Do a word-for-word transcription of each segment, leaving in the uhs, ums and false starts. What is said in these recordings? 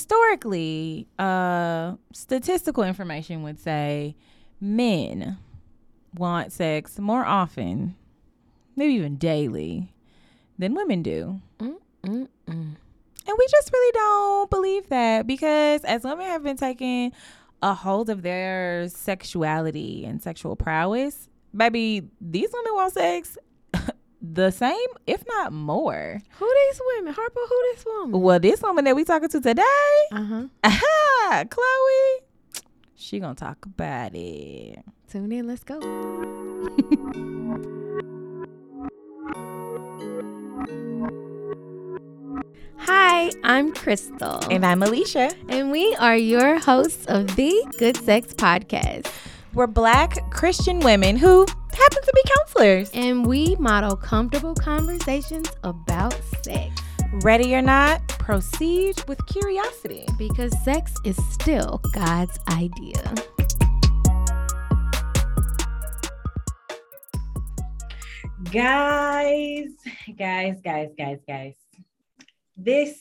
historically, uh, statistical information would say men want sex more often, maybe even daily, than women do. Mm-mm-mm. And we just really don't believe that, because as women have been taking a hold of their sexuality and sexual prowess, baby, these women want sex the same, if not more. Who these women? Harper, who this woman? Well, this woman that we talking to today, uh-huh. Aha, Chloe, she gonna talk about it. Tune in, let's go. Hi, I'm Crystal. And I'm Aleisha. And we are your hosts of the Good Sex Podcast. We're Black Christian women who happen to be counselors. And we model comfortable conversations about sex. Ready or not, proceed with curiosity. Because sex is still God's idea. Guys, guys, guys, guys, guys. This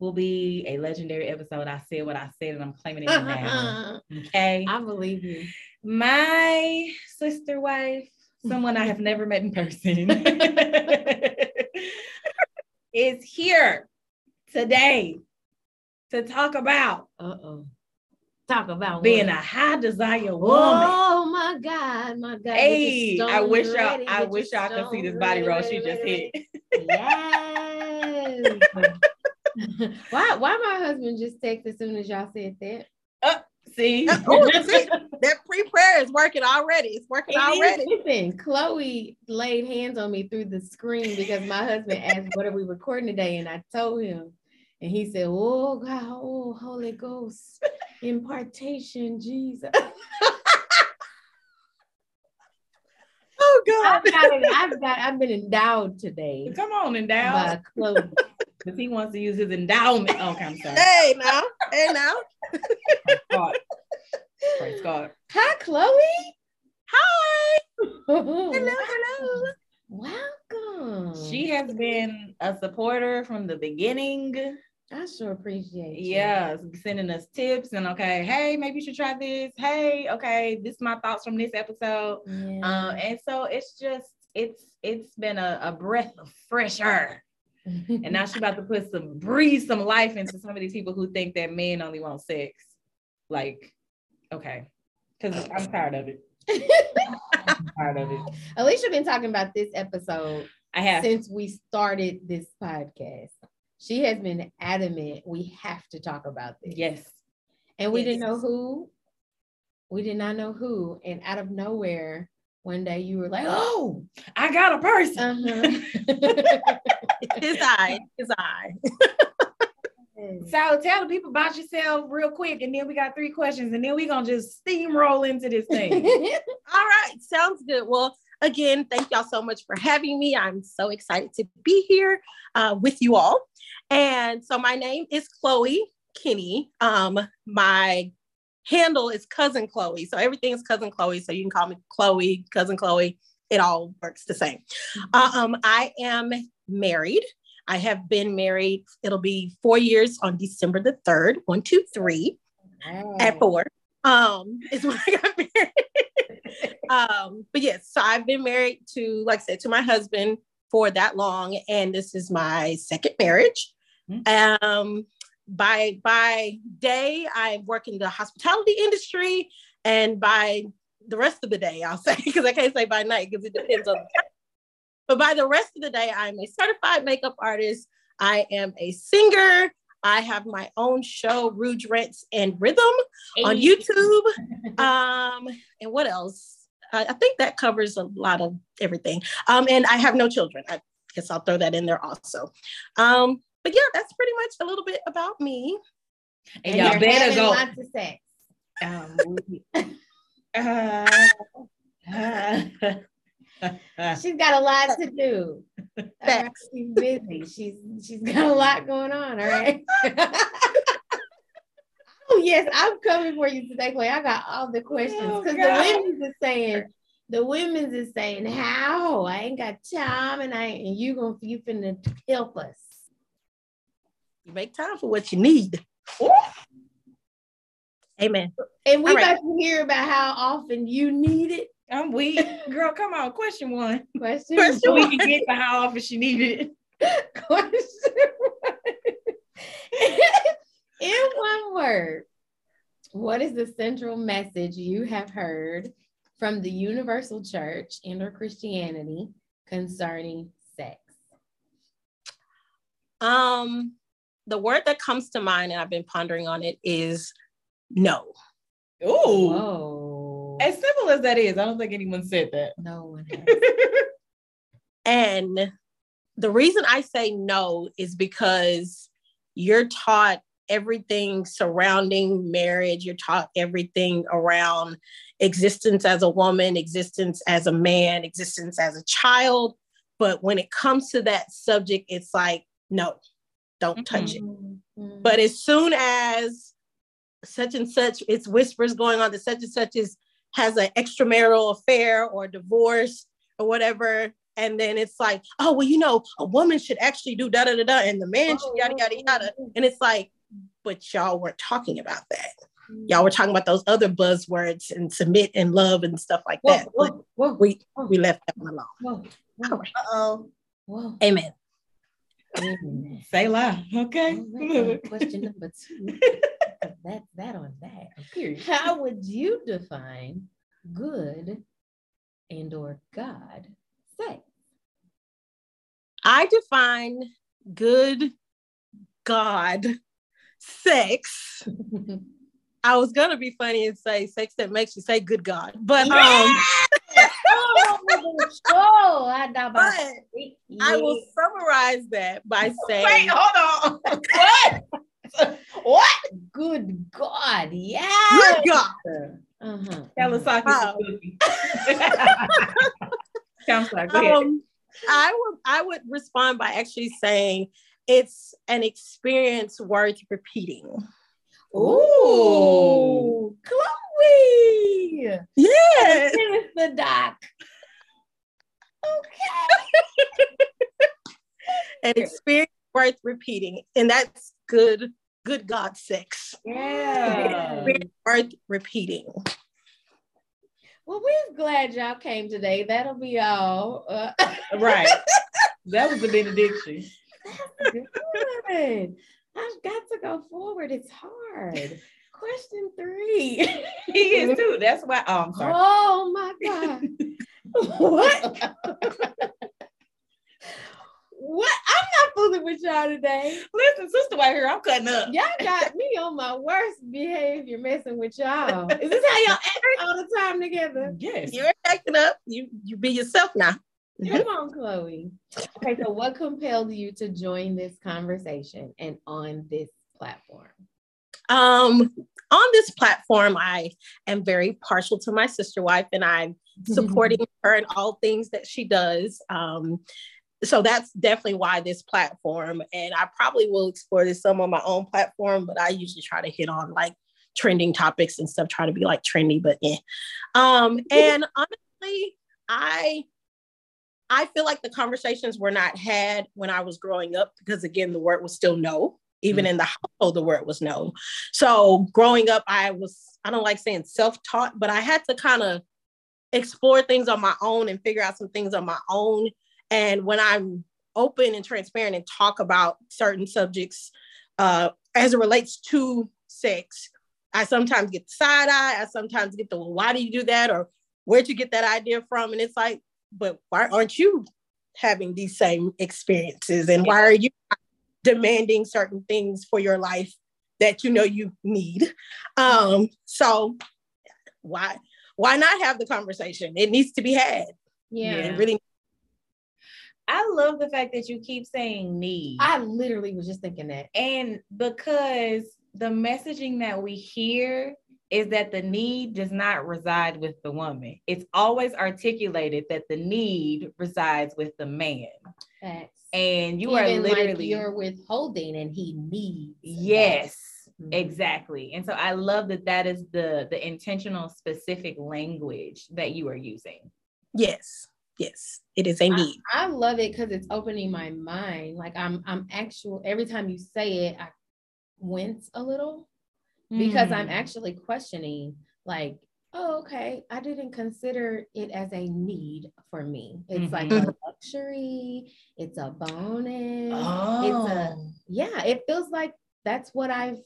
will be a legendary episode. I said what I said, and I'm claiming it now. Okay? I believe you. My sister wife, someone I have never met in person, is here today to talk about uh-oh. Talk about being what? A high desire woman. Oh my God, my God. Hey, I wish ready. y'all, I wish y'all could see this body roll she just hit. Yes. why why my husband just texted as soon as y'all said that? Uh, see? Uh, oh, see? That pre-prayer is working already. It's working it already. Is. Listen, Chloe laid hands on me through the screen because my husband asked, what are we recording today? And I told him. And he said, oh God, oh Holy Ghost, impartation, Jesus. Oh God. I've got it. I've got I've been endowed today. Come on, endowed. By Chloe. Because he wants to use his endowment. Oh, okay, I'm sorry. Hey now. Hey now. Praise God. Praise God. Hi, Chloe. Hi. Hello, hello. Welcome. She has been a supporter from the beginning. I sure appreciate you. Yeah, sending us tips and okay, hey, maybe you should try this. Hey, okay, this is my thoughts from this episode. Yeah. Um, and so it's just, it's it's been a, a breath of fresh air. And now she's about to put some, breathe some life into some of these people who think that men only want sex. Like, okay, because I'm tired of it. I'm tired of it. Aleisha been talking about this episode I have. Since we started this podcast. She has been adamant we have to talk about this. Yes. And we yes. didn't know who. We did not know who. And out of nowhere, one day you were like, oh, I got a person. Uh-huh. It's I. It's I. So tell the people about yourself real quick. And then we got three questions. And then we're going to just steamroll into this thing. All right. Sounds good. Well, again, thank y'all so much for having me. I'm so excited to be here uh, with you all. And so my name is Chloe Kinney. Um, my handle is Cousin Chloe. So everything is Cousin Chloe. So you can call me Chloe, Cousin Chloe. It all works the same. Um, I am married. I have been married. It'll be four years on December the third. One, two, three. Wow. At four. Um, is when I got married. um, but yes, so I've been married to, like I said, to my husband for that long, and this is my second marriage. Mm-hmm. Um, by by day, I work in the hospitality industry, and by the rest of the day, I'll say, because I can't say by night because it depends on the time. But by the rest of the day, I'm a certified makeup artist. I am a singer. I have my own show, Rouge Rents and Rhythm, hey. on YouTube. Um, and what else? I, I think that covers a lot of everything. Um, and I have no children. I guess I'll throw that in there also. Um, but yeah, that's pretty much a little bit about me. And, and y'all better go. Lots of sex. Um, uh, uh. She's got a lot to do. Right, she's busy. She's she's got a lot going on. All right. Oh yes, I'm coming for you today, Chloe. I got all the questions because oh, the women's is saying, the women's is saying, how I ain't got time, and I and you gonna you finna help us. You make time for what you need. Ooh. Amen. And we got to hear about how often you need it. I'm weak. Girl, come on. Question one. Question, Question one. We can get to how often she needed it. Question one. In one word, what is the central message you have heard from the Universal Church and/or Christianity concerning sex? Um, the word that comes to mind, and I've been pondering on it, is no. Ooh. Whoa. As simple as that is, I don't think anyone said that. No one has. And the reason I say no is because you're taught everything surrounding marriage. You're taught everything around existence as a woman, existence as a man, existence as a child. But when it comes to that subject, it's like, no, don't touch mm-hmm. it. But as soon as such and such, it's whispers going on that such and such is has an extramarital affair or divorce or whatever. And then it's like, oh, well, you know, a woman should actually do da da da da, and the man should yada yada yada. And it's like, but y'all weren't talking about that. Y'all were talking about those other buzzwords and submit and love and stuff like that. Whoa, whoa, whoa, we whoa, we left that one alone. Whoa, whoa, right. Uh-oh. Whoa. Amen. Amen. Say lie. Okay. Oh, question number two. That's that on that. Period. How would you define good and or God sex? I define good God sex. I was gonna be funny and say sex that makes you say good God, but um oh, I, but yeah. I will summarize that by saying wait, hold on. What? What? Good God, yeah. Good God. Uh-huh. That was talking. Um, I would I would respond by actually saying it's an experience worth repeating. Ooh, Chloe! Yes, the doc. Okay, an experience worth repeating, and that's good. Good God, sex. Yeah, an experience worth repeating. Well, we're glad y'all came today. That'll be all. Uh- right. That was the benediction. That's good. I've got to go forward. It's hard. Question three. He is too. That's why. Oh, I'm sorry. Oh my God. What? What? I'm not fooling with y'all today. Listen, sister right here, I'm cutting up. Y'all got me on my worst behavior messing with y'all. Is this how y'all act all the time together? Yes. You're acting up. You you be yourself now. Come on, Chloe. Okay, so what compelled you to join this conversation and on this platform? Um, on this platform, I am very partial to my sister wife, and I'm supporting her in all things that she does. Um, so that's definitely why this platform, and I probably will explore this some on my own platform, but I usually try to hit on like trending topics and stuff, try to be like trendy, but eh. Um, and honestly, I... I feel like the conversations were not had when I was growing up, because again, the word was still no, even mm-hmm. in the household, the word was no. So growing up, I was, I don't like saying self-taught, but I had to kind of explore things on my own and figure out some things on my own. And when I'm open and transparent and talk about certain subjects uh, as it relates to sex, I sometimes get side eye. I sometimes get the, well, why do you do that? Or where'd you get that idea from? And it's like, but why aren't you having these same experiences? And why are you demanding certain things for your life that you know you need? Um, so why why not have the conversation? It needs to be had. Yeah. It really. I love the fact that you keep saying need. I literally was just thinking that. And because the messaging that we hear is that the need does not reside with the woman. It's always articulated that the need resides with the man. Facts. And you Even are literally- like you're withholding and he needs. Yes, that. Exactly. And so I love that that is the, the intentional specific language that you are using. Yes, yes, it is a need. I, I love it because it's opening my mind. Like I'm I'm actual, every time you say it, I wince a little because mm. I'm actually questioning, like, oh, okay, I didn't consider it as a need for me. It's mm-hmm. like a luxury. It's a bonus. Oh. It's a, yeah, it feels like that's what I've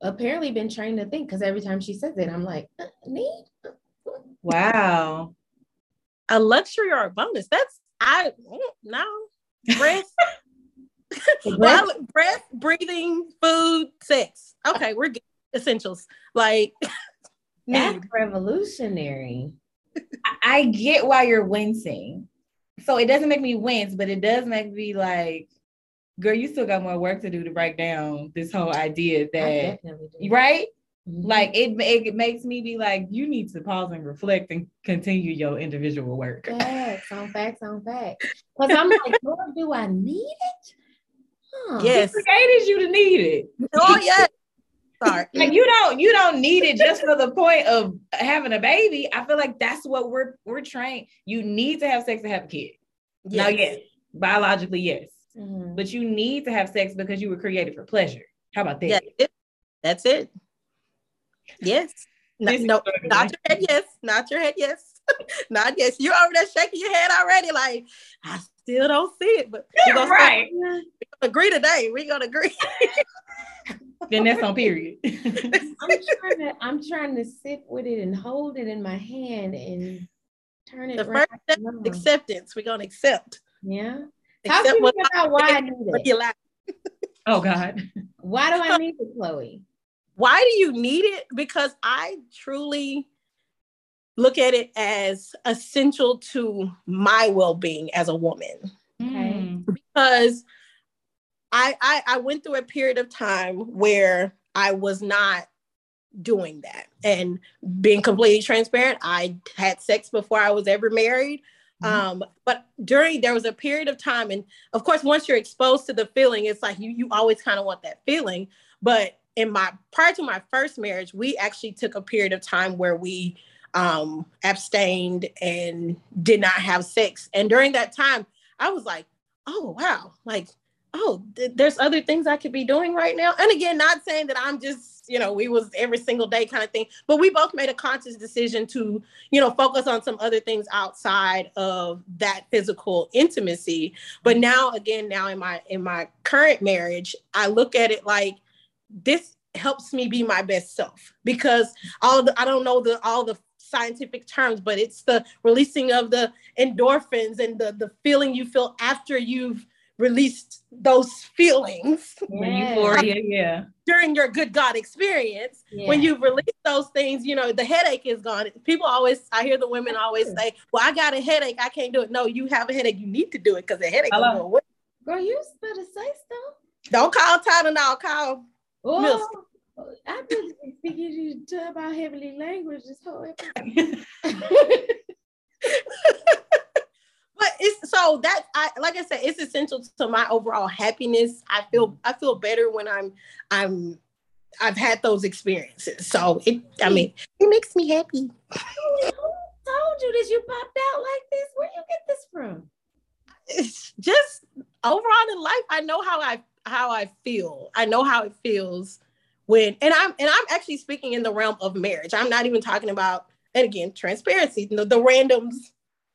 apparently been trained to think, because every time she says it, I'm like, uh, need? Wow. A luxury or a bonus? That's, I, no. Breath, breath. breath, breathing, food, sex. Okay, we're good. Essentials. Like, that's revolutionary. I get why you're wincing. So it doesn't make me wince, but it does make me like, girl, you still got more work to do to break down this whole idea that, right? Mm-hmm. Like it, it makes me be like, you need to pause and reflect and continue your individual work. Facts on facts on facts. Because I'm like, Lord, do I need it? Huh. Yes, he created you to need it. Oh yeah. Sorry. Like you don't, you don't need it just for the point of having a baby. I feel like that's what we're we're trained. You need to have sex to have a kid. Yes. Now, yes, biologically, yes. Mm-hmm. But you need to have sex because you were created for pleasure. How about that? Yeah, it, that's it. Yes. Not, no, not your head, yes. Not your head, yes. Not yes. You're over there shaking your head already. Like, I still don't see it, but you're gonna right. We're going to agree today. We're going to agree. Then that's on period. I'm trying to I'm trying to sit with it and hold it in my hand and turn it. The first step is acceptance. We're gonna accept. Yeah. How do you think about why I need it? Oh God. Why do I need it, Chloe? Why do you need it? Because I truly look at it as essential to my well-being as a woman. Okay. Because I, I, I went through a period of time where I was not doing that, and being completely transparent, I had sex before I was ever married. Mm-hmm. Um, but during, there was a period of time. And of course, once you're exposed to the feeling, it's like you, you always kind of want that feeling. But in my, prior to my first marriage, we actually took a period of time where we um, abstained and did not have sex. And during that time, I was like, oh, wow. Like, oh, th- there's other things I could be doing right now. And again, not saying that I'm just, you know, we was every single day kind of thing, but we both made a conscious decision to, you know, focus on some other things outside of that physical intimacy. But now, again, now in my, in my current marriage, I look at it like this helps me be my best self, because all the, I don't know the, all the scientific terms, but it's the releasing of the endorphins and the, the feeling you feel after you've released those feelings. Yes. Euphoria, yeah. During your good God experience, yeah. When you release those things, you know, the headache is gone. People always, I hear the women always say, well, I got a headache, I can't do it. No, you have a headache, you need to do it because the headache will go away. Girl, you better say so. Don't call Tylenol, call oh, Milton. I've been speaking to you to about heavenly language this whole episode. But it's so that I, like I said, it's essential to my overall happiness. I feel I feel better when I'm I'm I've had those experiences. So it I mean it makes me happy. Who told you that you popped out like this? Where you get this from? It's just overall in life. I know how I how I feel. I know how it feels when and I'm and I'm actually speaking in the realm of marriage. I'm not even talking about, and again, transparency, the, the randoms.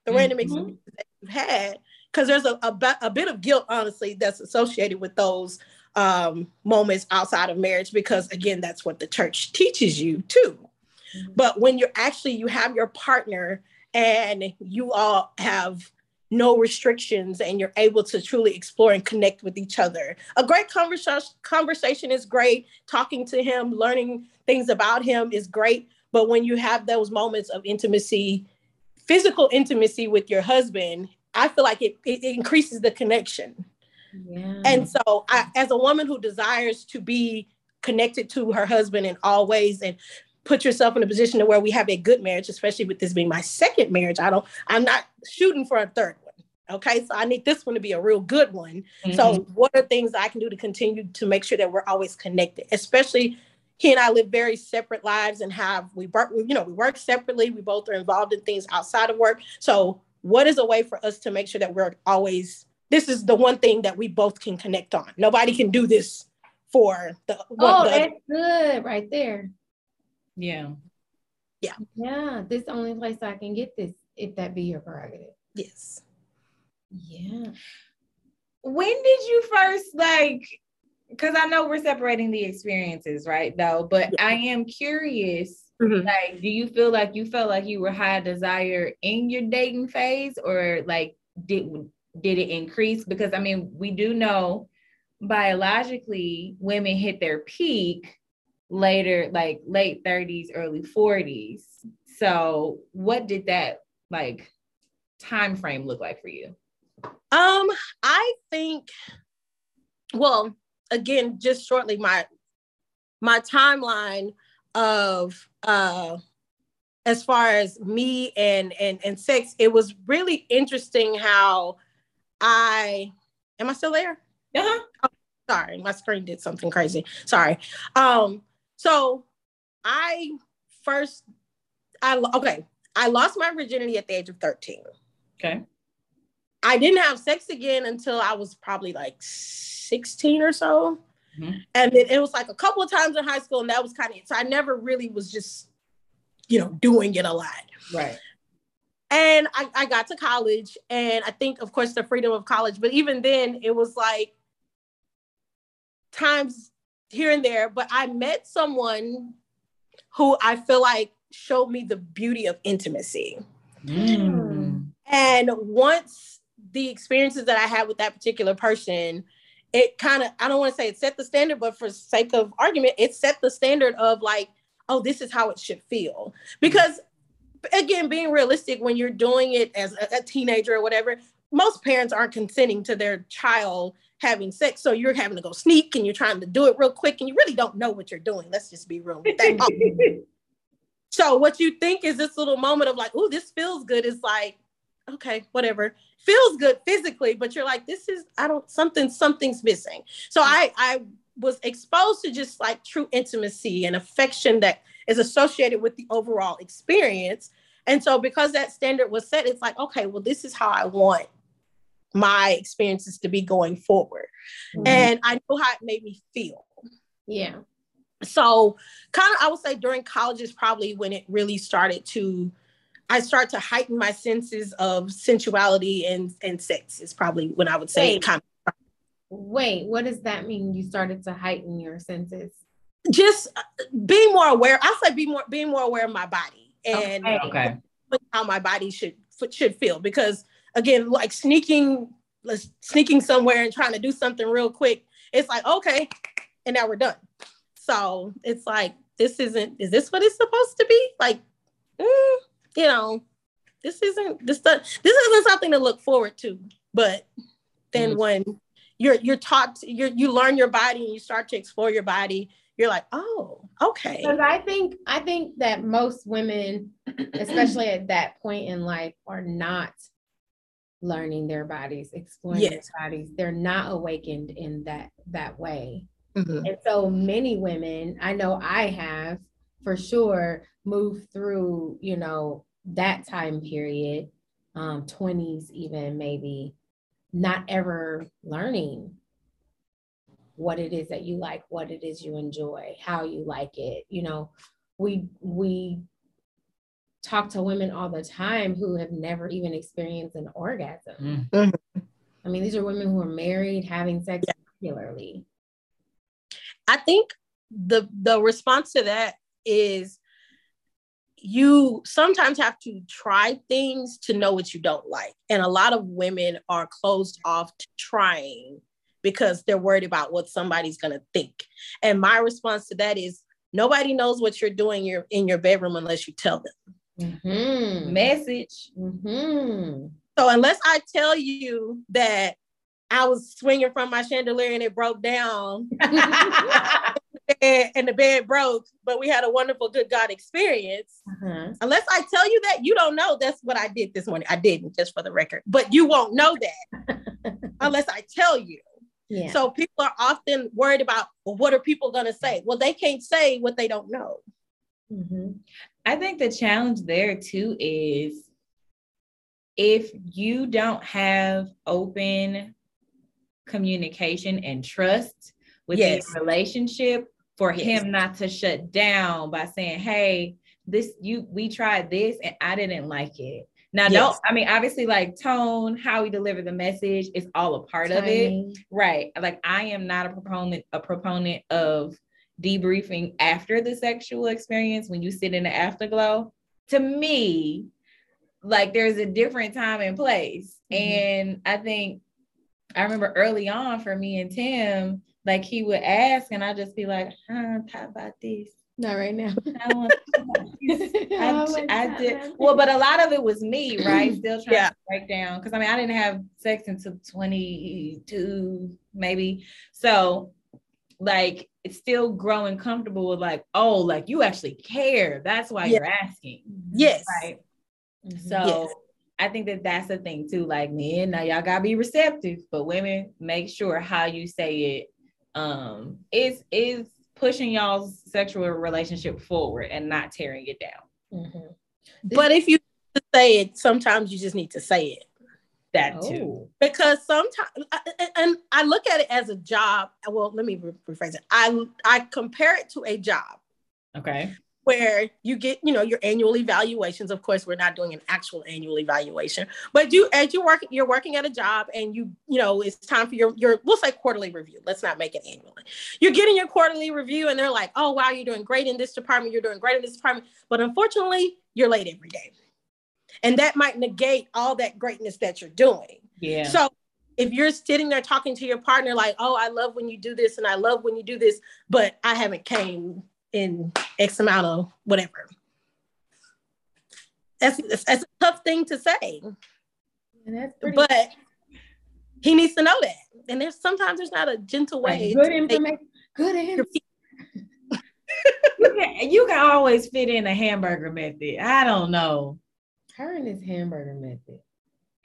The random experiences mm-hmm. that you've had, because there's a, a a bit of guilt, honestly, that's associated with those um, moments outside of marriage, because again, that's what the church teaches you too. Mm-hmm. But when you're actually, you have your partner and you all have no restrictions and you're able to truly explore and connect with each other. A great conversation conversation is great. Talking to him, learning things about him is great. But when you have those moments of intimacy, physical intimacy with your husband, I feel like it, it increases the connection. Yeah. And so I, as a woman who desires to be connected to her husband in all ways and put yourself in a position to where we have a good marriage, especially with this being my second marriage, I don't, I'm not shooting for a third one. Okay. So I need this one to be a real good one. Mm-hmm. So what are things I can do to continue to make sure that we're always connected, especially he and I live very separate lives and have, we work, you know, we work separately. We both are involved in things outside of work. So what is a way for us to make sure that we're always, this is the one thing that we both can connect on. Nobody can do this for the what, oh the, that's good right there. Yeah. Yeah. Yeah. This is the only place I can get this, if that be your prerogative. Yes. Yeah. When did you first, like, because I know we're separating the experiences, right, though, but yeah. I am curious, mm-hmm. like, do you feel like you felt like you were high desire in your dating phase, or like, did, did it increase? Because, I mean, we do know biologically women hit their peak later, like late thirties, early forties. So what did that, like, time frame look like for you? Um, I think, well, again, just shortly, my, my timeline of, uh, as far as me and, and, and sex, it was really interesting how I, am I still there? Uh-huh. Oh, sorry. My screen did something crazy. Sorry. Um, so I first, I, okay. I lost my virginity at the age of thirteen. Okay. I didn't have sex again until I was probably like sixteen or so. Mm-hmm. And then it was like a couple of times in high school, and that was kind of it. So I never really was just, you know, doing it a lot. Right. And I, I got to college, and I think, of course, the freedom of college, but even then it was like times here and there, but I met someone who I feel like showed me the beauty of intimacy. Mm. And once the experiences that I had with that particular person, it kind of, I don't want to say it set the standard, but for sake of argument, it set the standard of like, oh, this is how it should feel. Because again, being realistic, when you're doing it as a, a teenager or whatever, most parents aren't consenting to their child having sex. So you're having to go sneak, and you're trying to do it real quick, and you really don't know what you're doing. Let's just be real with that. Oh. So what you think is this little moment of like, oh, this feels good, is like, okay, whatever. Feels good physically, but you're like, this is, I don't, something, something's missing. So I, I was exposed to just like true intimacy and affection that is associated with the overall experience. And so because that standard was set, it's like, okay, well, this is how I want my experiences to be going forward. Mm-hmm. And I know how it made me feel. Yeah. So kind of, I would say during college is probably when it really started to, I start to heighten my senses of sensuality and, and sex is probably when I would say. Wait, kind of. Wait, what does that mean? You started to heighten your senses? Just being more aware. I say be more, being more aware of my body and okay, okay. how my body should, should feel. Because again, like sneaking, sneaking somewhere and trying to do something real quick, it's like, okay, and now we're done. So it's like, this isn't, is this what it's supposed to be? Like, mm, you know, this isn't this this isn't something to look forward to. But then mm-hmm. when you're you're taught, you you learn your body and you start to explore your body, you're like, oh, okay. Because I think I think that most women, especially at that point in life, are not learning their bodies, exploring yes. their bodies. They're not awakened in that that way. Mm-hmm. And so many women, I know I have for sure, move through, you know, that time period, um, twenties even maybe, not ever learning what it is that you like, what it is you enjoy, how you like it. You know, we we talk to women all the time who have never even experienced an orgasm. Mm-hmm. I mean, these are women who are married, having sex yeah. regularly. I think the the response to that is you sometimes have to try things to know what you don't like. And a lot of women are closed off to trying because they're worried about what somebody's going to think. And my response to that is nobody knows what you're doing your, in your bedroom unless you tell them. Mm-hmm. Message. Mm-hmm. So unless I tell you that I was swinging from my chandelier and it broke down, and the bed broke, but we had a wonderful good God experience. Uh-huh. Unless I tell you that, you don't know that's what I did this morning. I didn't, just for the record, but you won't know that unless I tell you. Yeah. So people are often worried about, well, what are people going to say? Well, they can't say what they don't know. Mm-hmm. I think the challenge there too is if you don't have open communication and trust within yes. the relationship for yes. him not to shut down by saying, hey, this, you, we tried this and I didn't like it. Now, yes. don't, I mean, obviously, like, tone, how we deliver the message is all a part Time. of it. Right. Like, I am not a proponent, a proponent of debriefing after the sexual experience when you sit in the afterglow. To me, like, there's a different time and place. Mm-hmm. And I think I remember early on for me and Tim, like, he would ask and I'd just be like, huh, talk about this. Not right now. I, want I, I did well, but a lot of it was me, right? Still trying yeah. to break down, because I mean, I didn't have sex until twenty-two, maybe. So, like, it's still growing comfortable with, like, oh, like, you actually care. That's why yeah. you're asking. Yes. Right. Mm-hmm. So yes. I think that that's the thing too. Like, men, now y'all gotta be receptive, but women, make sure how you say it um is is. pushing y'all's sexual relationship forward and not tearing it down. Mm-hmm. But if you say it, sometimes you just need to say it. That oh. too. Because sometimes, and I look at it as a job. Well, let me rephrase it. I, I compare it to a job. Okay. Where you get, you know, your annual evaluations. Of course, we're not doing an actual annual evaluation, but you, as you work, you're working at a job and you, you know, it's time for your, your, we'll say quarterly review. Let's not make it annually. You're getting your quarterly review and they're like, oh, wow, you're doing great in this department. You're doing great in this department. But unfortunately, you're late every day. And that might negate all that greatness that you're doing. Yeah. So if you're sitting there talking to your partner, like, oh, I love when you do this and I love when you do this, but I haven't came in X amount of whatever. That's, that's a tough thing to say. That's but much. He needs to know that. And there's sometimes there's not a gentle way. Like, good information. Good information. you, can, you can always fit in a hamburger method. I don't know. Her and his hamburger method.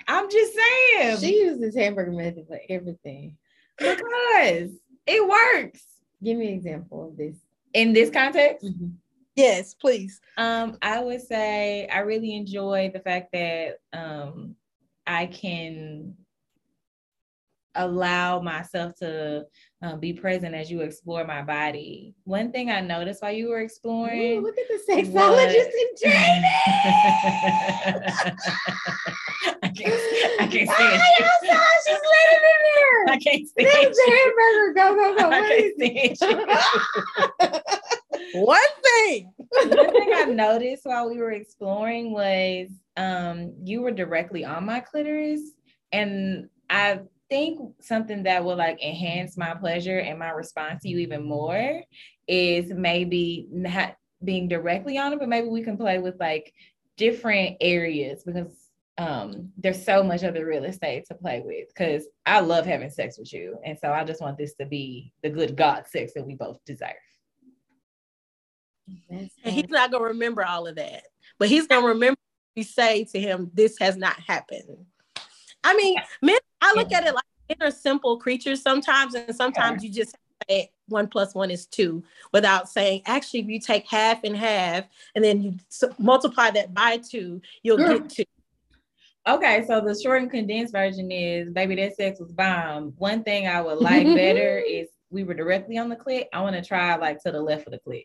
I'm just saying. She uses hamburger method for everything. Because it works. Give me an example of this. In this context? Mm-hmm. Yes, please. Um, I would say I really enjoy the fact that um, I can allow myself to uh, be present as you explore my body. One thing I noticed while you were exploring. Ooh, look at the sexologist in Jamie! I can't, I can't oh, see it. Oh, she's letting it in there. I can't see There's it. There's a hamburger. Go, go, go. I can't see it. One thing. One thing I noticed while we were exploring was um, you were directly on my clitoris, and I think something that will like enhance my pleasure and my response to you even more is maybe not being directly on it, but maybe we can play with like different areas, because um there's so much other real estate to play with, because I love having sex with you, and so I just want this to be the good God sex that we both desire. And he's not gonna remember all of that, but he's gonna remember we say to him, this has not happened. I mean, men, I look at it like men are simple creatures sometimes, and sometimes you just say one plus one is two without saying, actually, if you take half and half, and then you multiply that by two, you'll Girl. get two. Okay, so the short and condensed version is, baby, that sex was bomb. One thing I would like better is we were directly on the clit. I want to try like to the left of the clit.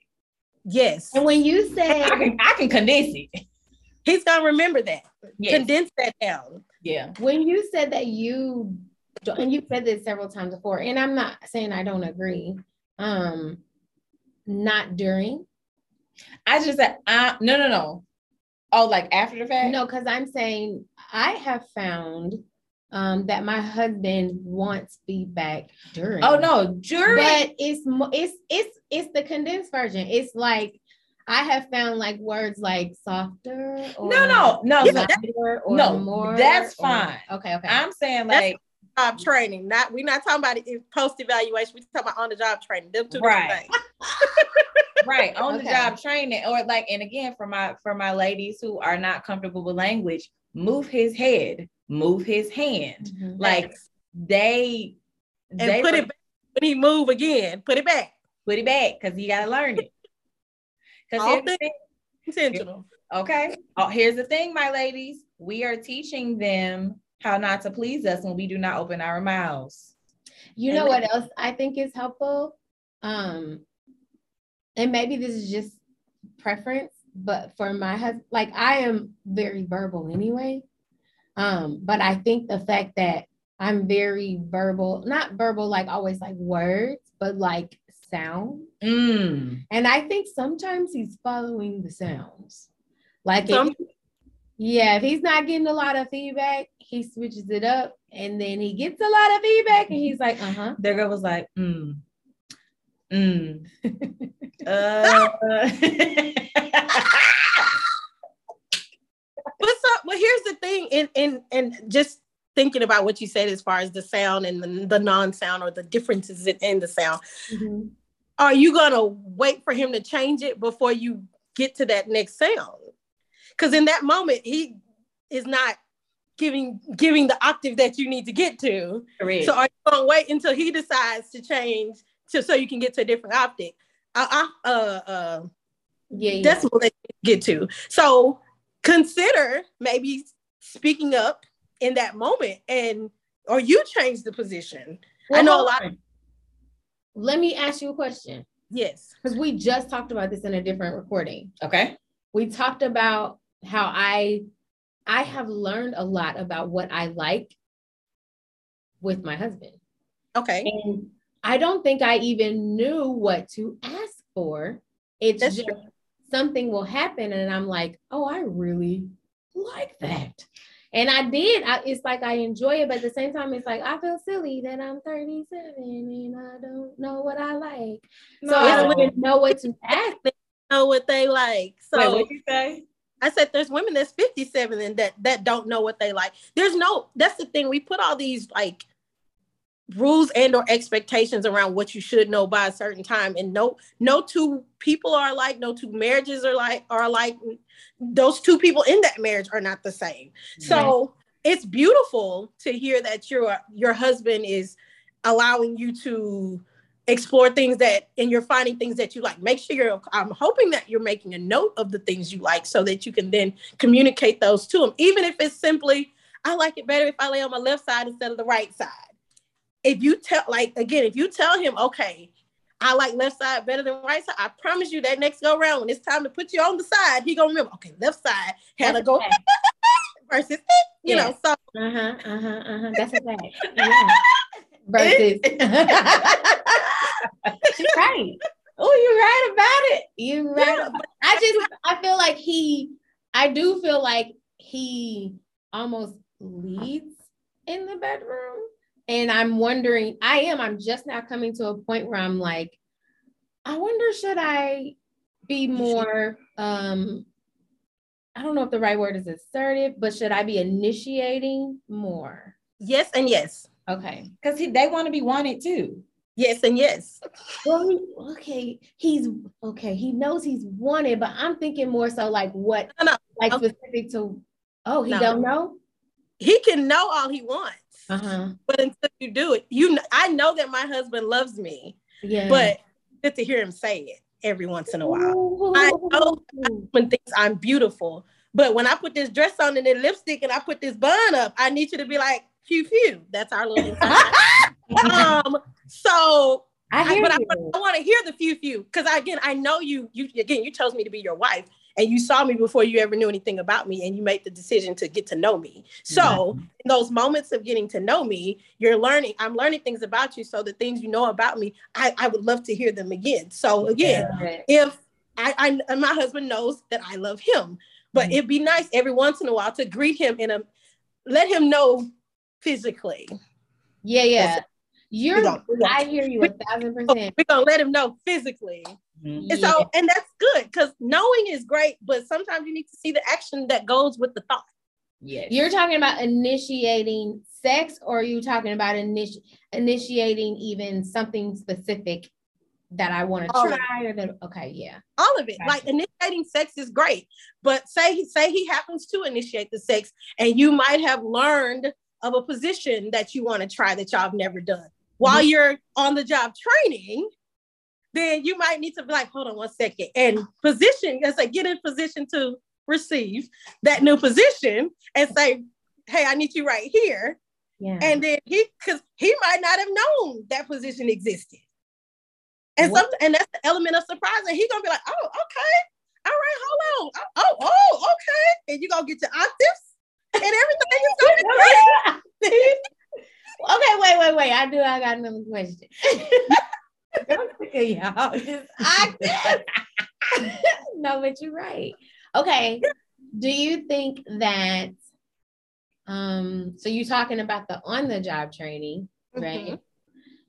Yes. And when you say... I can, I can condense it. He's going to remember that. Yes. Condense that down. Yeah. When you said that you, and you said this several times before, and I'm not saying I don't agree, um, not during. I just said, uh, no, no, no. Oh, like after the fact? No, because I'm saying I have found um, that my husband wants feedback during. Oh no, during. But it's it's it's it's the condensed version. It's like I have found like words like softer. Or no, no, no, yeah, that, or no. More, that's fine. Or, okay, okay. I'm saying like that's job training. Not we're not talking about post evaluation. We're talking about on the job training. Them two right. different things. Right, on okay. the job training, or like, and again, for my for my ladies who are not comfortable with language, move his head, move his hand, mm-hmm. like they and they put were, it back when he move again. Put it back, put it back, because you gotta learn it. Because intentional. Okay. Oh, here's the thing, my ladies, we are teaching them how not to please us when we do not open our mouths. You know what else I think is helpful? Um, and maybe this is just preference, but for my husband, like I am very verbal anyway. Um, but I think the fact that I'm very verbal, not verbal, like always like words, but like sound. Mm. And I think sometimes he's following the sounds. Like, Some- if, yeah, if he's not getting a lot of feedback, he switches it up and then he gets a lot of feedback and he's like, uh-huh. Their girl was like, mm, mm. uh. What's up? Well, here's the thing. And, and, and just thinking about what you said as far as the sound and the, the non-sound or the differences in the sound. Mm-hmm. Are you going to wait for him to change it before you get to that next sound? Because in that moment, he is not giving giving the octave that you need to get to. Correct. So are you going to wait until he decides to change to, so you can get to a different octave? Uh, uh, uh, yeah, yeah. That's what they get to. So consider maybe speaking up in that moment, and or you change the position. Well, I know a lot of... Let me ask you a question. Yes. Because we just talked about this in a different recording. Okay. We talked about how I I have learned a lot about what I like with my husband. Okay. And I don't think I even knew what to ask for. It's That's just true. Something will happen and I'm like, oh, I really like that. And I did. I, it's like I enjoy it, but at the same time, it's like I feel silly that I'm thirty-seven and I don't know what I like. No. So I don't even know what to ask. They know what they like. So wait, what'd you say? I said there's women that's fifty-seven and that that don't know what they like. There's no. That's the thing. We put all these like rules and or expectations around what you should know by a certain time, and no no two people are alike, no two marriages are like are alike. Those two people in that marriage are not the same. Yes. So it's beautiful to hear that your your husband is allowing you to explore things that, and you're finding things that you like. Make sure you're, I'm hoping that you're making a note of the things you like so that you can then communicate those to him, even if it's simply, I like it better if I lay on my left side instead of the right side. If you tell, like, again, if you tell him, okay, I like left side better than right side, I promise you that next go round, when it's time to put you on the side, he gonna remember, okay, left side had to go versus, you yes. know, so. Uh-huh, uh-huh, uh-huh, that's a fact. Uh-huh. Versus. She's right. Oh, you're right about it. You're right. Yeah, about- I just, I feel like he, I do feel like he almost leads in the bedroom. And I'm wondering, I am, I'm just now coming to a point where I'm like, I wonder, should I be more, um, I don't know if the right word is assertive, but should I be initiating more? Yes and yes. Okay. Because they want to be wanted too. Yes and yes. Well, okay. He's, okay. He knows he's wanted, but I'm thinking more so like what, no, no. like okay. specific to, oh, he no. don't know? He can know all he wants. Uh-huh. But until you do it, you know, I know that my husband loves me. Yeah. But good to hear him say it every once in a while. Ooh. I know my husband thinks I'm beautiful, but when I put this dress on and then lipstick and I put this bun up, I need you to be like, pew pew. That's our little um. So I hear I, but you. I, I want to hear the pew pew because again, I know you. You again, you chose me to be your wife. And you saw me before you ever knew anything about me, and you made the decision to get to know me. So yeah. in those moments of getting to know me, you're learning, I'm learning things about you. So the things you know about me, I, I would love to hear them again. So again, yeah. if I, I my husband knows that I love him, but mm-hmm. it'd be nice every once in a while to greet him and let him know physically. Yeah, yeah. You're gonna, I hear you a thousand percent. We're gonna let him know physically. Mm-hmm. And so, and that's good because knowing is great, but sometimes you need to see the action that goes with the thought. Yes. You're talking about initiating sex, or are you talking about initi- initiating even something specific that I want to try? Or that, okay, yeah. All of it. Gotcha. Like initiating sex is great, but say say he happens to initiate the sex, and you might have learned of a position that you want to try that y'all have never done. While mm-hmm. you're on the job training, then you might need to be like, hold on one second, and position, let's say get in position to receive that new position and say, hey, I need you right here. Yeah. And then he, because he might not have known that position existed. And some, and that's the element of surprise. And he's going to be like, oh, okay. All right, hold on. Oh, oh, oh okay. And you're going to get your octaves and everything is going to be great. Okay, wait, wait, wait. I do. I got another question. Don't look at y'all. Just octaves. No, but you're right. Okay. Do you think that, um, so you're talking about the on-the-job training, right? Mm-hmm.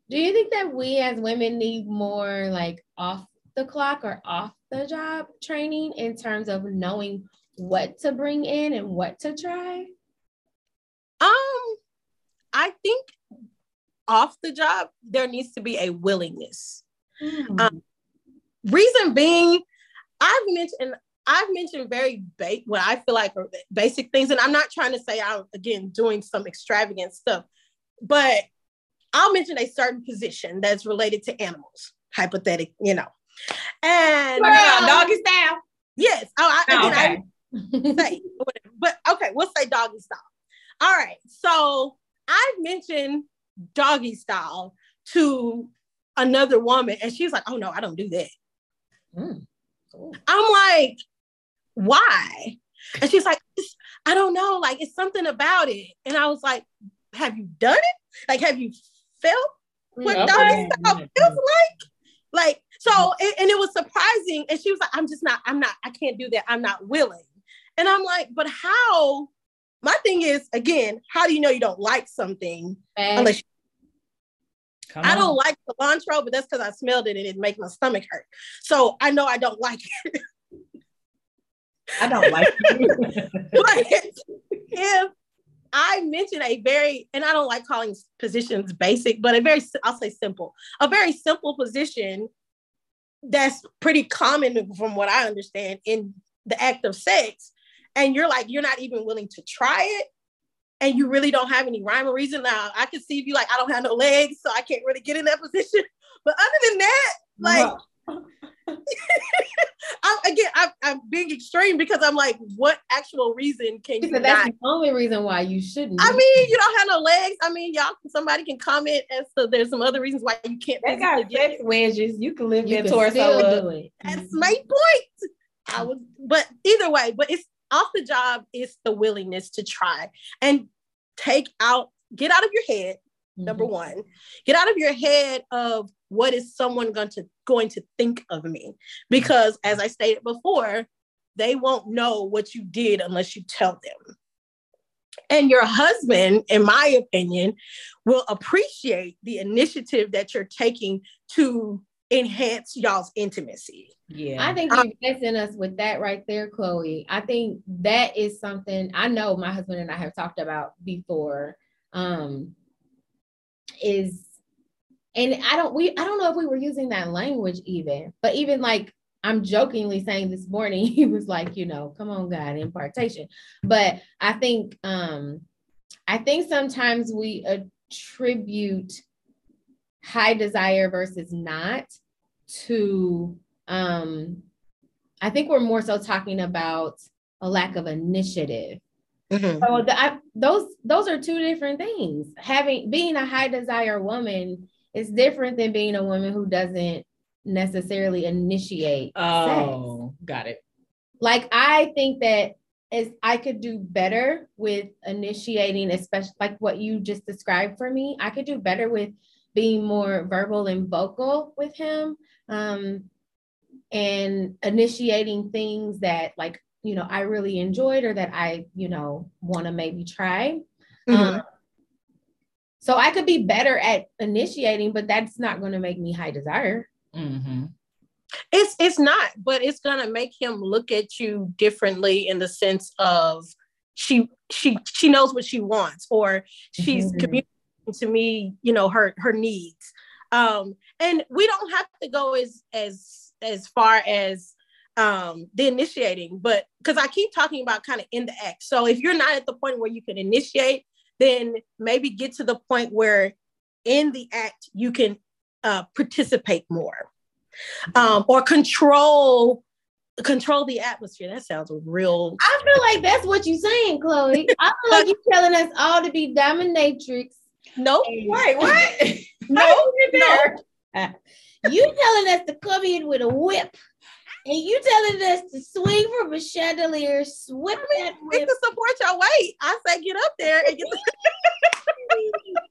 Do you think that we as women need more like off the clock or off the job training in terms of knowing what to bring in and what to try? Um, I think off the job, there needs to be a willingness. Mm. Um, reason being, I've mentioned, I've mentioned very ba- what I feel like are basic things. And I'm not trying to say I'm, again, doing some extravagant stuff, but I'll mention a certain position that's related to animals, hypothetic, you know. And well, doggy style. Yes. Oh, I, oh again, okay. I say whatever, but okay, we'll say doggy style. All right. So I've mentioned doggy style to another woman, and she's like, "Oh no, I don't do that." Mm, cool. I'm like, "Why?" And she's like, "I don't know. Like, it's something about it." And I was like, "Have you done it? Like, have you felt what okay. doggy style feels like?" Like, so, and, and it was surprising. And she was like, I'm just not, I'm not, I can't do that. I'm not willing. And I'm like, but how, my thing is, again, how do you know you don't like something? Hey. Unless you, I on. don't like cilantro, but that's because I smelled it and it made my stomach hurt. So I know I don't like it. I don't like it. But if I mentioned a very, and I don't like calling positions basic, but a very, I'll say simple, a very simple position that's pretty common from what I understand in the act of sex. And you're like, you're not even willing to try it. And you really don't have any rhyme or reason. Now, I can see if you like, I don't have no legs, so I can't really get in that position. But other than that, like, no. I'm, again, I'm, I'm being extreme because I'm like, what actual reason can you? That's not? The only reason why you shouldn't. I mean, you don't have no legs. I mean, y'all, somebody can comment as to there's some other reasons why you can't. They got sex wedges. You can lift your torso up. That's my point. I was, but either way, but it's off the job. It's the willingness to try and take out, get out of your head. Mm-hmm. Number one, get out of your head of what is someone going to going to think of me? Because as I stated before, they won't know what you did unless you tell them. And your husband, in my opinion, will appreciate the initiative that you're taking to enhance y'all's intimacy. Yeah. I think you're um, blessing us with that right there, Chloe. I think that is something I know my husband and I have talked about before. Um, is And I don't, we, I don't know if we were using that language even, but even like, I'm jokingly saying this morning, he was like, you know, come on, God, impartation. But I think, um, I think sometimes we attribute high desire versus not to, um, I think we're more so talking about a lack of initiative. Mm-hmm. So the, I, those, those are two different things. Having, being a high desire woman, it's different than being a woman who doesn't necessarily initiate. Oh, sex. Got it. Like, I think that as I could do better with initiating, especially like what you just described for me, I could do better with being more verbal and vocal with him, um, and initiating things that, like, you know, I really enjoyed or that I, you know, want to maybe try. Mm-hmm. Um, So I could be better at initiating, but that's not going to make me high desire. Mm-hmm. It's it's not, but it's going to make him look at you differently in the sense of she she she knows what she wants, or she's mm-hmm. communicating to me, you know, her her needs. Um, and we don't have to go as as as far as um, the initiating, but because I keep talking about kind of in the act. So if you're not at the point where you can initiate, then maybe get to the point where in the act, you can uh, participate more um, or control control the atmosphere. That sounds real. I feel like that's what you're saying, Chloe. I feel like you're telling us all to be dominatrix. Nope. Right, what? No, no. You telling us to come in with a whip. And you telling us to swing from a chandelier, swing I mean, that whip. To support your weight. I say get up there and get the-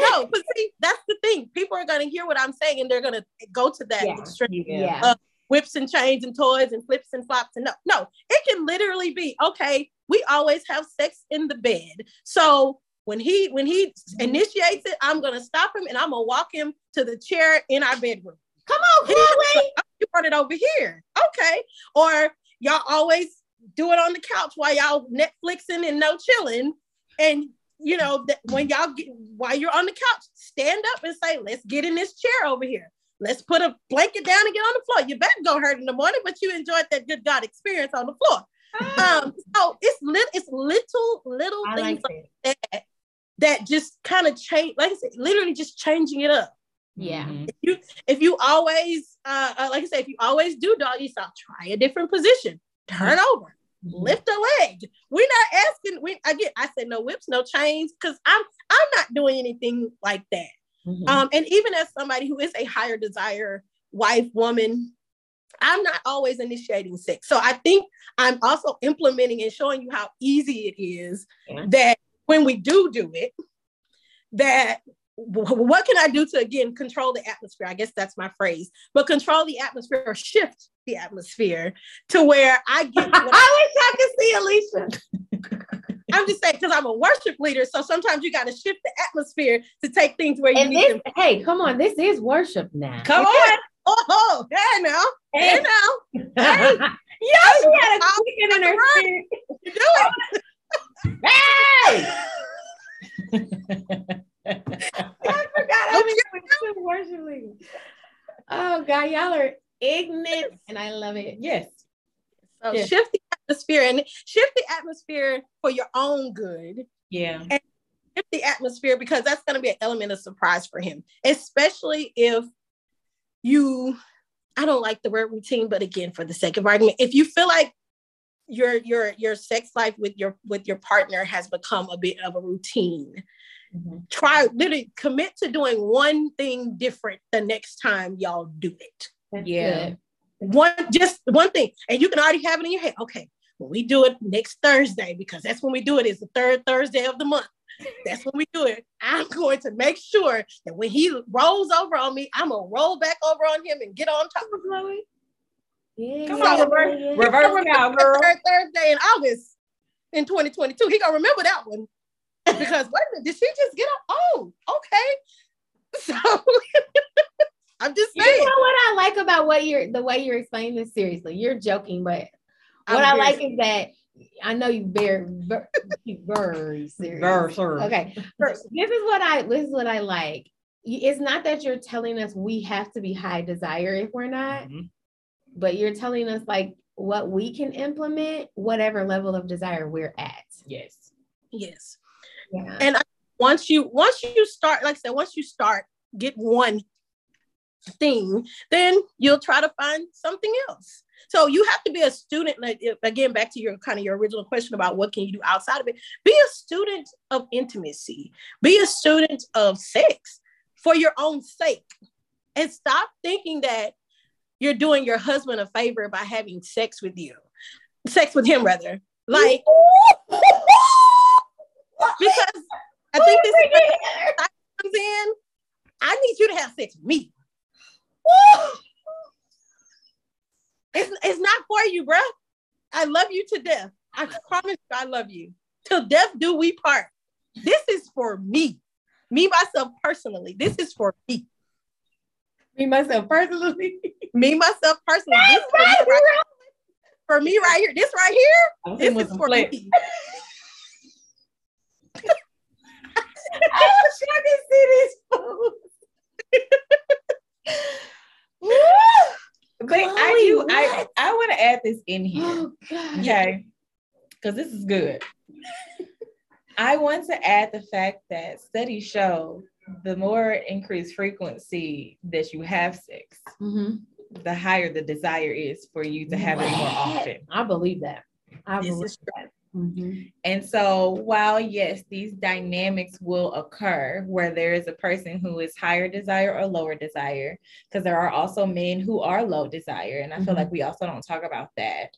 No, but see, that's the thing. People are going to hear what I'm saying and they're going to go to that yeah, extreme yeah. of whips and chains and toys and flips and flops. And no, no, it can literally be, okay, we always have sex in the bed. So when he when he initiates it, I'm going to stop him and I'm going to walk him to the chair in our bedroom. Come on, Chloe. You brought it over here. Okay. Or y'all always do it on the couch while y'all Netflixing and no chilling. And you know, that when y'all get, while you're on the couch, stand up and say, let's get in this chair over here. Let's put a blanket down and get on the floor. Your back gonna hurt in the morning, but you enjoyed that good God experience on the floor. Oh. Um, so it's, li- it's little, little I things like, like that that just kind of change, like I said, literally just changing it up. Yeah. If you, if you always, uh, uh, like I said, if you always do doggy style, try a different position, turn over. Lift a leg. We're not asking. We again. I said no whips, no chains, because I'm I'm not doing anything like that. Mm-hmm. Um, and even as somebody who is a higher desire wife, woman, I'm not always initiating sex. So I think I'm also implementing and showing you how easy it is yeah. that when we do do it, that what can I do to again control the atmosphere? I guess that's my phrase. But control the atmosphere or shift the atmosphere to where I get. What I, I wish I could see Aleisha. I'm just saying because I'm a worship leader, so sometimes you got to shift the atmosphere to take things where you and need this, them. Hey, come on, this is worship now. Come on, oh, hey now, hey now, hey, yeah, she had a chicken in her spirit. You do it. Hey. I forgot I was still worshiping. Oh God, y'all are ignorant and I love it. Yes. So yes. Shift the atmosphere and shift the atmosphere for your own good. Yeah. And shift the atmosphere because that's going to be an element of surprise for him, especially if you, I don't like the word routine, but again, for the sake of argument, if you feel like your your your sex life with your with your partner has become a bit of a routine. Mm-hmm. Try literally commit to doing one thing different the next time y'all do it. That's yeah. Good. One, just one thing. And you can already have it in your head. Okay. Well, we do it next Thursday because that's when we do it. It's the third Thursday of the month. That's when we do it. I'm going to make sure that when he rolls over on me, I'm going to roll back over on him and get on top of Chloe. Yeah. Come on. Reverse, yeah. reverse now, girl. Third Thursday in August in twenty twenty-two. He going to remember that one. Because wait a minute, did she just get up? Oh, okay. So I'm just saying. You know what I like about what you're the way you're explaining this? Seriously, you're joking, but what I'm I like serious. Is that I know you very, very serious. Very serious. Okay, first, this is what I this is what I like. It's not that you're telling us we have to be high desire if we're not, mm-hmm. but you're telling us like what we can implement, whatever level of desire we're at. Yes. Yes. Yeah. And once you, once you start, like I said, once you start, get one thing, then you'll try to find something else. So you have to be a student. Like, again, back to your kind of your original question about what can you do outside of it. Be a student of intimacy, be a student of sex for your own sake and stop thinking that you're doing your husband a favor by having sex with you, sex with him rather. Like, because I think this is where I comes in. I need you to have sex with me. It's, it's not for you, bruh. I love you to death. I promise you I love you. Till death do we part. This is for me. Me, myself, personally. This is for me. Me, myself, personally. Me, myself, personally. This right, for, me right right. for me right here. This right here, this is for play. me. I was trying to see this food. But Chloe, I do. What? I, I want to add this in here. Oh, God. Okay, because this is good. I want to add the fact that studies show the more increased frequency that you have sex, mm-hmm. the higher the desire is for you to have wow. it more often. I believe that. I this believe that. Mm-hmm. And so while, yes, these dynamics will occur where there is a person who is higher desire or lower desire, because there are also men who are low desire. And I mm-hmm. feel like we also don't talk about that.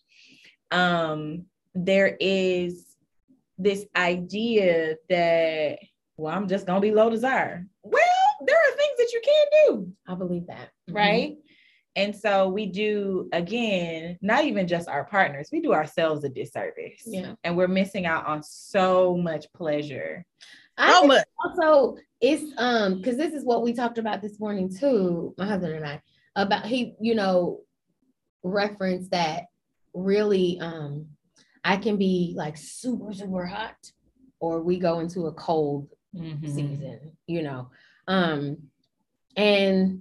Um, there is this idea that, well, I'm just going to be low desire. Well, there are things that you can do. I believe that. Right. Mm-hmm. And so we do, again, not even just our partners, we do ourselves a disservice. Yeah. And we're missing out on so much pleasure. How much? Also, it's um, because this is what we talked about this morning too, my husband and I, about he, you know, referenced that really um I can be like super, super hot, or we go into a cold mm-hmm. season, you know. Um and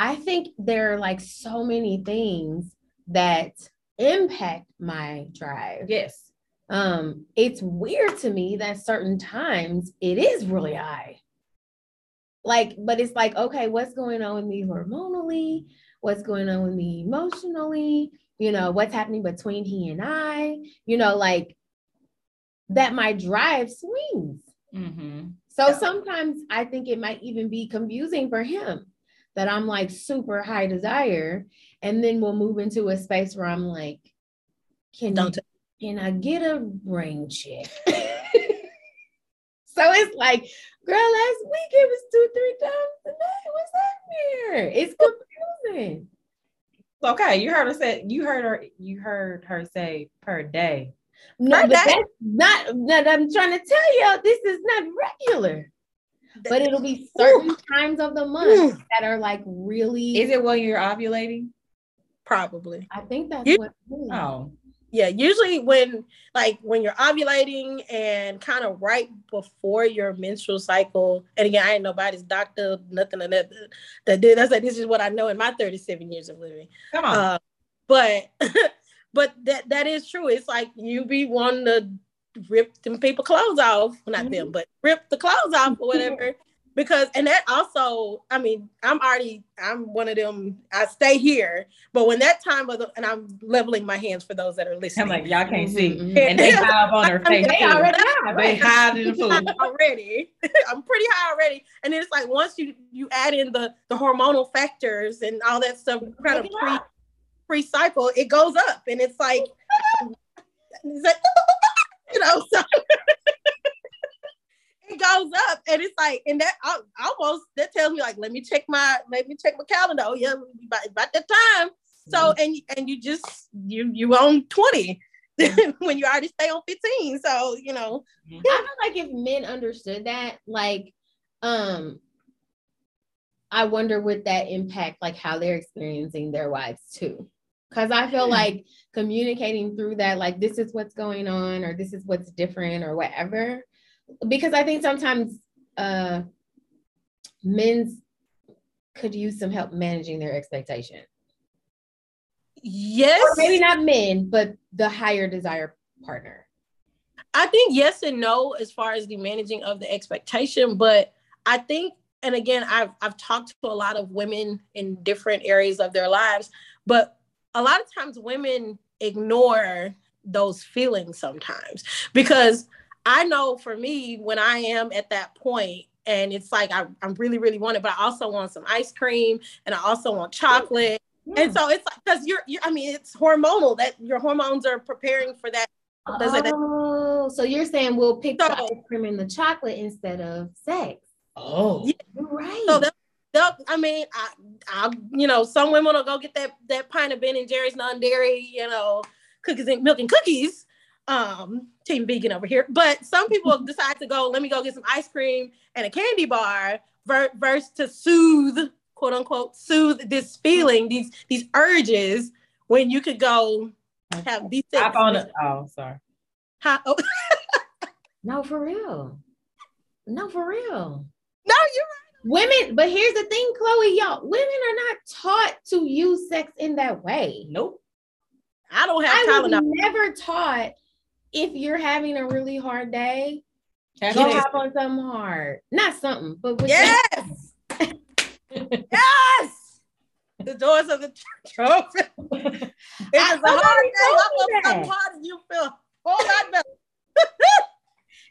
I think there are like so many things that impact my drive. Yes. Um, it's weird to me that certain times it is really high. Like, but it's like, okay, what's going on with me hormonally? What's going on with me emotionally? You know, what's happening between he and I, you know, like that my drive swings. Mm-hmm. So sometimes I think it might even be confusing for him. That I'm like super high desire. And then we'll move into a space where I'm like, can, Don't you, can I get a ring check? So it's like, girl, last week it was two, three times a night. What's happening here? It's confusing. Okay. You heard her say, you heard her, you heard her say per day. No, per but day? That's not, not, I'm trying to tell you, this is not regular. But it'll be certain Ooh. times of the month Ooh. that are like really. Is it when you're ovulating? Probably. I think that's usually, what. Oh, yeah. Usually when like when you're ovulating and kind of right before your menstrual cycle. And again, I ain't nobody's doctor, nothing of that. That did. That's like this is what I know in my thirty-seven years of living. Come on. Uh, but but that that is true. It's like you be wanting to rip them people clothes off, well, not mm-hmm. them, but rip the clothes off or whatever, because, and that also, I mean, I'm already, I'm one of them, I stay here, but when that time of the, and I'm leveling my hands for those that are listening. I'm like, y'all can't see, mm-hmm. and they hive on her face. They already high, right? They hide in the food. Already, I'm pretty high already, and it's like, once you, you add in the, the hormonal factors and all that stuff, kind of pre, pre-cycle, it goes up, and it's like, it's like, you know, so it goes up, and it's like, and that I, almost that tells me like, let me check my, let me check my calendar. Oh yeah, about, about that time. So and and you just you you own twenty when you already stay on fifteen. So you know, yeah. I feel like if men understood that, like, um, I wonder would that impact like how they're experiencing their wives too. Because I feel like communicating through that, like this is what's going on, or this is what's different, or whatever. Because I think sometimes uh, men could use some help managing their expectation. Yes. Or maybe not men, but the higher desire partner. I think yes and no as far as the managing of the expectation. But I think, and again, I've, I've talked to a lot of women in different areas of their lives, but a lot of times women ignore those feelings sometimes, because I know for me, when I am at that point and it's like, I, I really, really want it, but I also want some ice cream and I also want chocolate. Yeah. And so it's like, cause you're, you're, I mean, it's hormonal that your hormones are preparing for that. Oh, like so you're saying we'll pick so, the ice cream and the chocolate instead of sex. Oh, yeah. You're right. So that's I mean, I, I, you know, some women will go get that that pint of Ben and Jerry's non-dairy, you know, cookies and milk and cookies. Um, team vegan over here. But some people decide to go, let me go get some ice cream and a candy bar ver- versus to soothe, quote unquote, soothe this feeling, these these urges, when you could go have these things. Oh, sorry. How, oh. No, for real. No, for real. No, you're right. Women, but here's the thing, Chloe, y'all, women are not taught to use sex in that way. Nope. I don't have time enough. I was never taught if you're having a really hard day, go hop on something hard. Not something, but with yes. Yes. the doors of the church open. It's a hard thing. I'm part of you, Phil. All I know.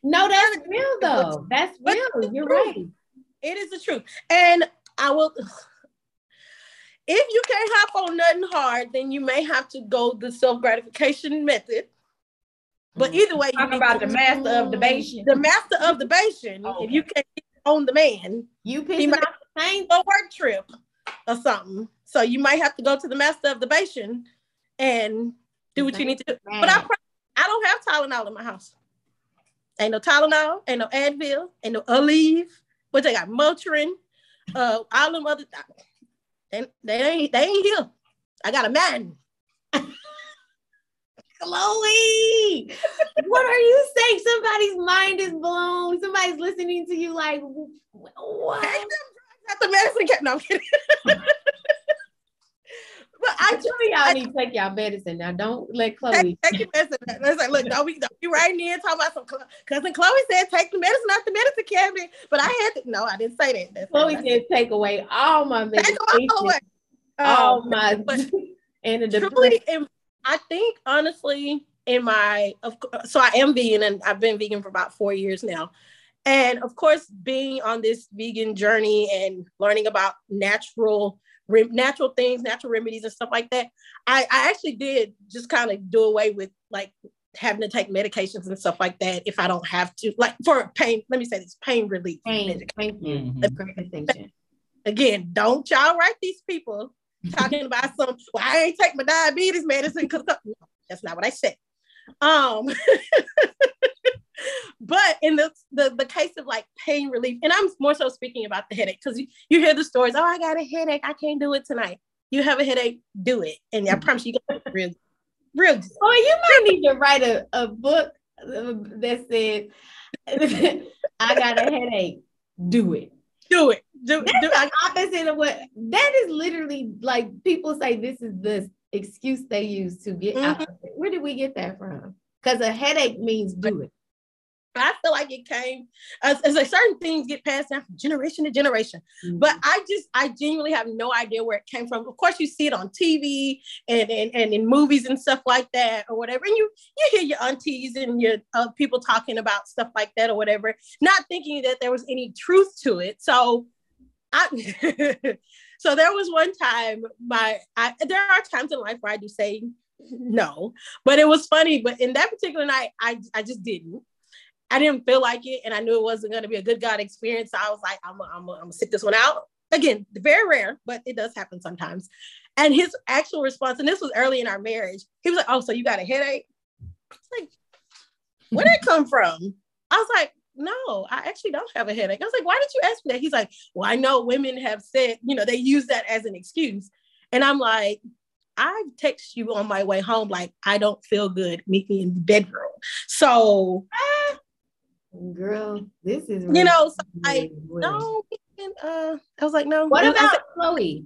No, that's real though. That's real. You're right. It is the truth. And I will, if you can't hop on nothing hard, then you may have to go the self-gratification method. But either way, talk about the master of debation. The master of debation. Okay. If you can't own the man, you he might have a work trip or something. So you might have to go to the master of debation and do what you need to do. But I, I don't have Tylenol in my house. Ain't no Tylenol, ain't no Advil, ain't no Aleve. But they got Motrin, uh, all them other. They they ain't they ain't here. I got a man. Chloe, what are you saying? Somebody's mind is blown. Somebody's listening to you like, what? Not the medicine cabinet. No, I'm kidding. But I tell y'all I, need to take y'all medicine. Now don't let Chloe. Take, take your medicine. It's like, look, don't be, don't be writing in talking about some. Cousin Chloe said, take the medicine out the medicine cabinet. But I had to, no, I didn't say that. That's Chloe said, take away all my medicine. Take all away. All um, my, but and the truly, and I think honestly in my, of, so I am vegan and I've been vegan for about four years now. And of course, being on this vegan journey and learning about natural, rem, natural things, natural remedies and stuff like that, I, I actually did just kind of do away with like having to take medications and stuff like that if I don't have to, like for pain, let me say this, pain relief. Pain, thank you. Mm-hmm. Again, don't y'all write these people talking about some, well, I ain't take my diabetes medicine because no, that's not what I said. Um, but in the, the the case of like pain relief, and I'm more so speaking about the headache because you, you hear the stories, oh, I got a headache, I can't do it tonight. You have a headache, do it. And I promise you, get real, real good. Well, you might need to write a, a book that said, I got a headache, do it. Do it. Do, That's do, the I, opposite of what, that is literally like people say this is the excuse they use to get mm-hmm. out of it. Where did we get that from? Because a headache means do it. I feel like it came, as, as like certain things get passed down from generation to generation. Mm-hmm. But I just, I genuinely have no idea where it came from. Of course, you see it on T V and, and, and in movies and stuff like that or whatever. And you, you hear your aunties and your uh, people talking about stuff like that or whatever, not thinking that there was any truth to it. So I, so there was one time my, I, there are times in life where I do say no, but it was funny. But in that particular night, I, I just didn't. I didn't feel like it, and I knew it wasn't going to be a good God experience. So I was like, I'm going to sit this one out. Again, very rare, but it does happen sometimes. And his actual response, and this was early in our marriage, he was like, oh, so you got a headache? I was like, where did it come from? I was like, no, I actually don't have a headache. I was like, why did you ask me that? He's like, well, I know women have said, you know, they use that as an excuse. And I'm like, I text you on my way home, like, I don't feel good. Meet me in the bedroom. So... Ah. Girl, this is really you know, so I no, uh, I was like, no. What about said, Chloe?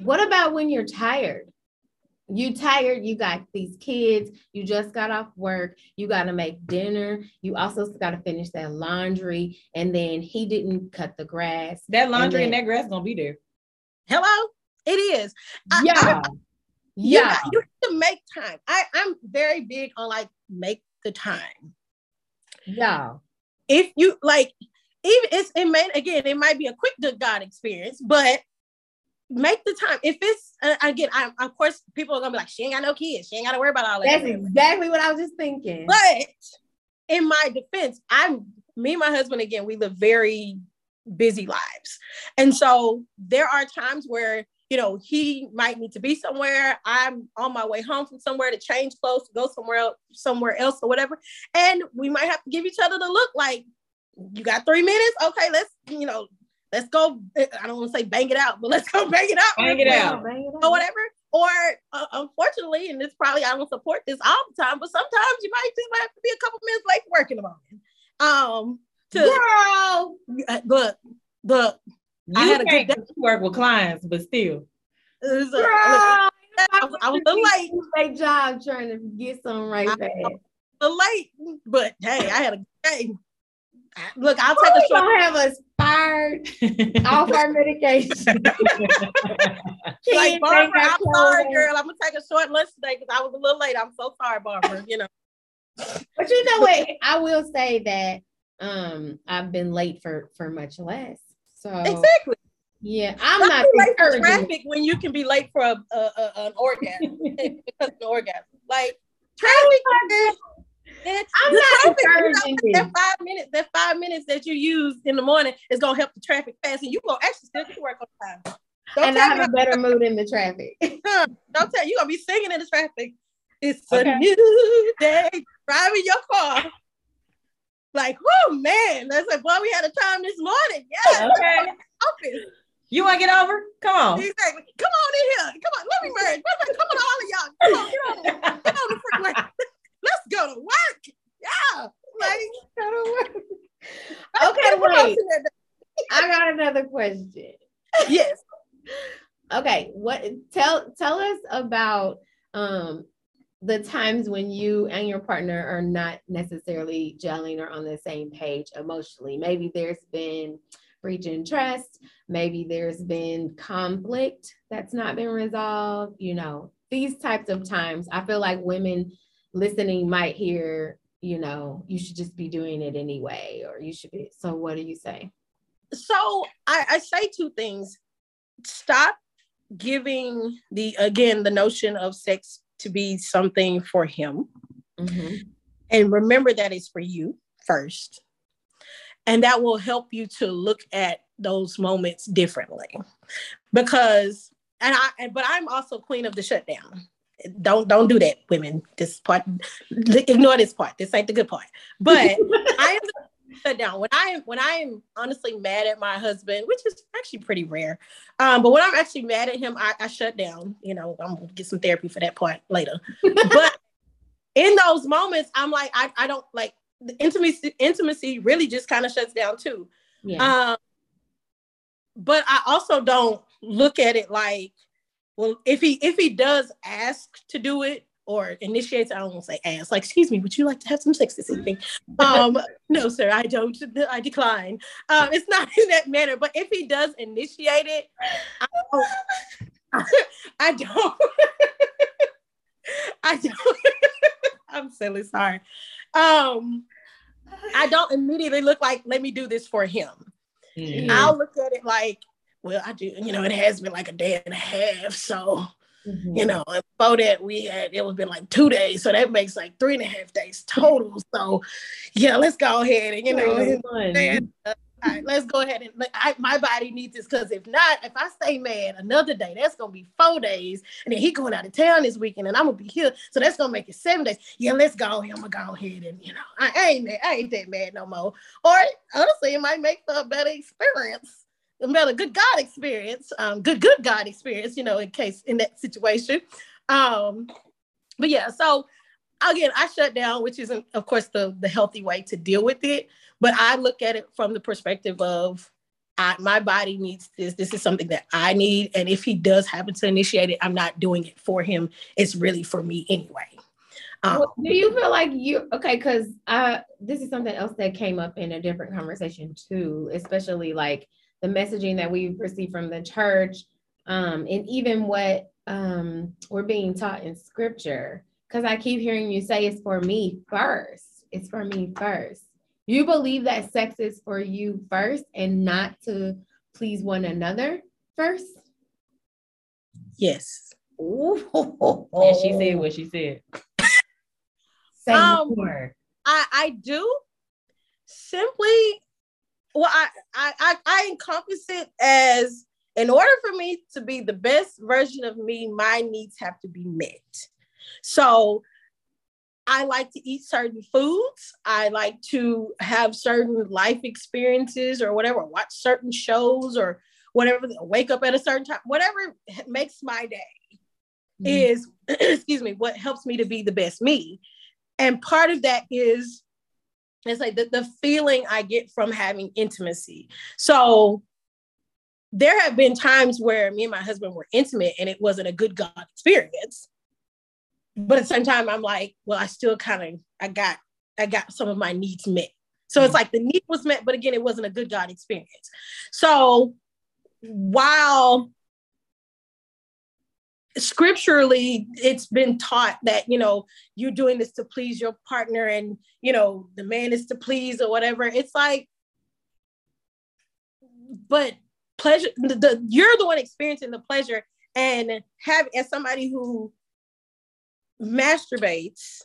What about when you're tired? You tired, you got these kids, you just got off work, you got to make dinner, you also got to finish that laundry, and then he didn't cut the grass. That laundry and, then, and that grass gonna be there. Hello, it is. Yeah, I, I, yeah. You, got, you have to make time. I, I'm very big on like make the time. Yeah. If you like, even it's it may again it might be a quick good God experience, but make the time. If it's uh, again, I, of course, people are gonna be like, she ain't got no kids, she ain't got to worry about all that. That's exactly what I was just thinking. But in my defense, I'm me and my husband again, we live very busy lives, and so there are times where you know he might need to be somewhere. I'm on my way home from somewhere to change clothes, to go somewhere else, somewhere else or whatever, and we might have to give each other the look like, you got three minutes, okay? Let's you know, let's go. I don't want to say bang it out, but let's go bang it out, bang it out, bang it out. Or whatever. Or uh, unfortunately, and it's probably I don't support this all the time, but sometimes you might just might have to be a couple minutes late for work in the morning. Um, to girl, look, look. You I had a good day. Work with clients, but still, it was a, girl, I, was, I was a late. Great job trying to get something right back. A late, but hey, I had a good day. Look, I'll Who take a short. Don't have a tired off our medication. Like, Barbara, I'm sorry, girl. I'm gonna take a short lunch today because I was a little late. I'm so sorry, Barbara. You know. But you know what? I will say that um I've been late for for much less. So exactly. Yeah, I'm Don't not be late for traffic when you can be late for a, a, a an orgasm because of an orgasm. Like traffic. It's, I'm not encouraging you. That five minutes, that five minutes that you use in the morning is gonna help the traffic fast, and you gonna actually still get to work on time. Don't and I have a better mood in the traffic. Don't tell you gonna be singing in the traffic. It's okay. A new day. Driving your car, like, oh man, that's like, boy, we had a time this morning. Yeah, okay. Office. You wanna get over? Come on. Exactly. Come on in here. Come on. Let me merge. Come on, all of y'all. Come on. Get on. Get on the freeway. Let's go to work. Yeah. Like, go to work. Okay, wait. I got another question. Yes. Okay. What tell tell us about um the times when you and your partner are not necessarily gelling or on the same page emotionally. Maybe there's been breach in trust, maybe there's been conflict that's not been resolved, you know, these types of times. I feel like women listening might hear, you know, you should just be doing it anyway, or you should be. So what do you say? So I, I say two things. Stop giving the, again, the notion of sex to be something for him. Mm-hmm. And remember that it's for you first. And that will help you to look at those moments differently. Because, and I, but I'm also queen of the shutdown. Don't don't do that, women. This part, ignore this part. This ain't the good part. But I am shut down when I am when I am honestly mad at my husband, which is actually pretty rare. Um, but when I'm actually mad at him, I, I shut down. You know, I'm gonna get some therapy for that part later. But in those moments, I'm like, I, I don't like the intimacy. Intimacy really just kind of shuts down too. Yeah. Um, but I also don't look at it like, well, if he if he does ask to do it or initiates, I don't want to say ask, like, excuse me, would you like to have some sex this evening? Um, no, sir, I don't. I decline. Um, it's not in that manner. But if he does initiate it, I don't. I don't. I don't I'm silly. Sorry. Um, I don't immediately look like, let me do this for him. Mm-hmm. I'll look at it like, well, I do, you know, it has been like a day and a half. So, mm-hmm. you know, and before that we had, it was been like two days. So that makes like three and a half days total. So yeah, let's go ahead and, you know, mm-hmm. and, uh, all right, let's go ahead and like, I, my body needs this. Cause if not, if I stay mad another day, that's going to be four days. And then he going out of town this weekend and I'm going to be here. So that's going to make it seven days. Yeah, let's go ahead. I'm going to go ahead and, you know, I ain't, I ain't that mad no more. Or honestly, it might make for a better experience. About a good God experience, um, good, good God experience, you know, in case in that situation. Um, but yeah, so again, I shut down, which isn't, of course, the, the healthy way to deal with it. But I look at it from the perspective of I, my body needs this. This is something that I need. And if he does happen to initiate it, I'm not doing it for him. It's really for me anyway. Um, well, do you feel like you, okay, because uh, this is something else that came up in a different conversation too, especially like the messaging that we receive from the church, um, and even what um, we're being taught in scripture. Because I keep hearing you say it's for me first. It's for me first. You believe that sex is for you first and not to please one another first? Yes. Ooh. And she said what she said. Same um, word. I, I do. Simply... Well, I, I I encompass it as, in order for me to be the best version of me, my needs have to be met. So I like to eat certain foods. I like to have certain life experiences or whatever, watch certain shows or whatever, wake up at a certain time, whatever makes my day mm-hmm. is, excuse me, what helps me to be the best me. And part of that is, it's like the, the feeling I get from having intimacy. So there have been times where me and my husband were intimate and it wasn't a good God experience. But at the same time, I'm like, well, I still kind of, I got, I got some of my needs met. So mm-hmm. it's like the need was met, but again, it wasn't a good God experience. So while scripturally it's been taught that, you know, you're doing this to please your partner and, you know, the man is to please or whatever, it's like, but pleasure, the, the you're the one experiencing the pleasure, and have, as somebody who masturbates,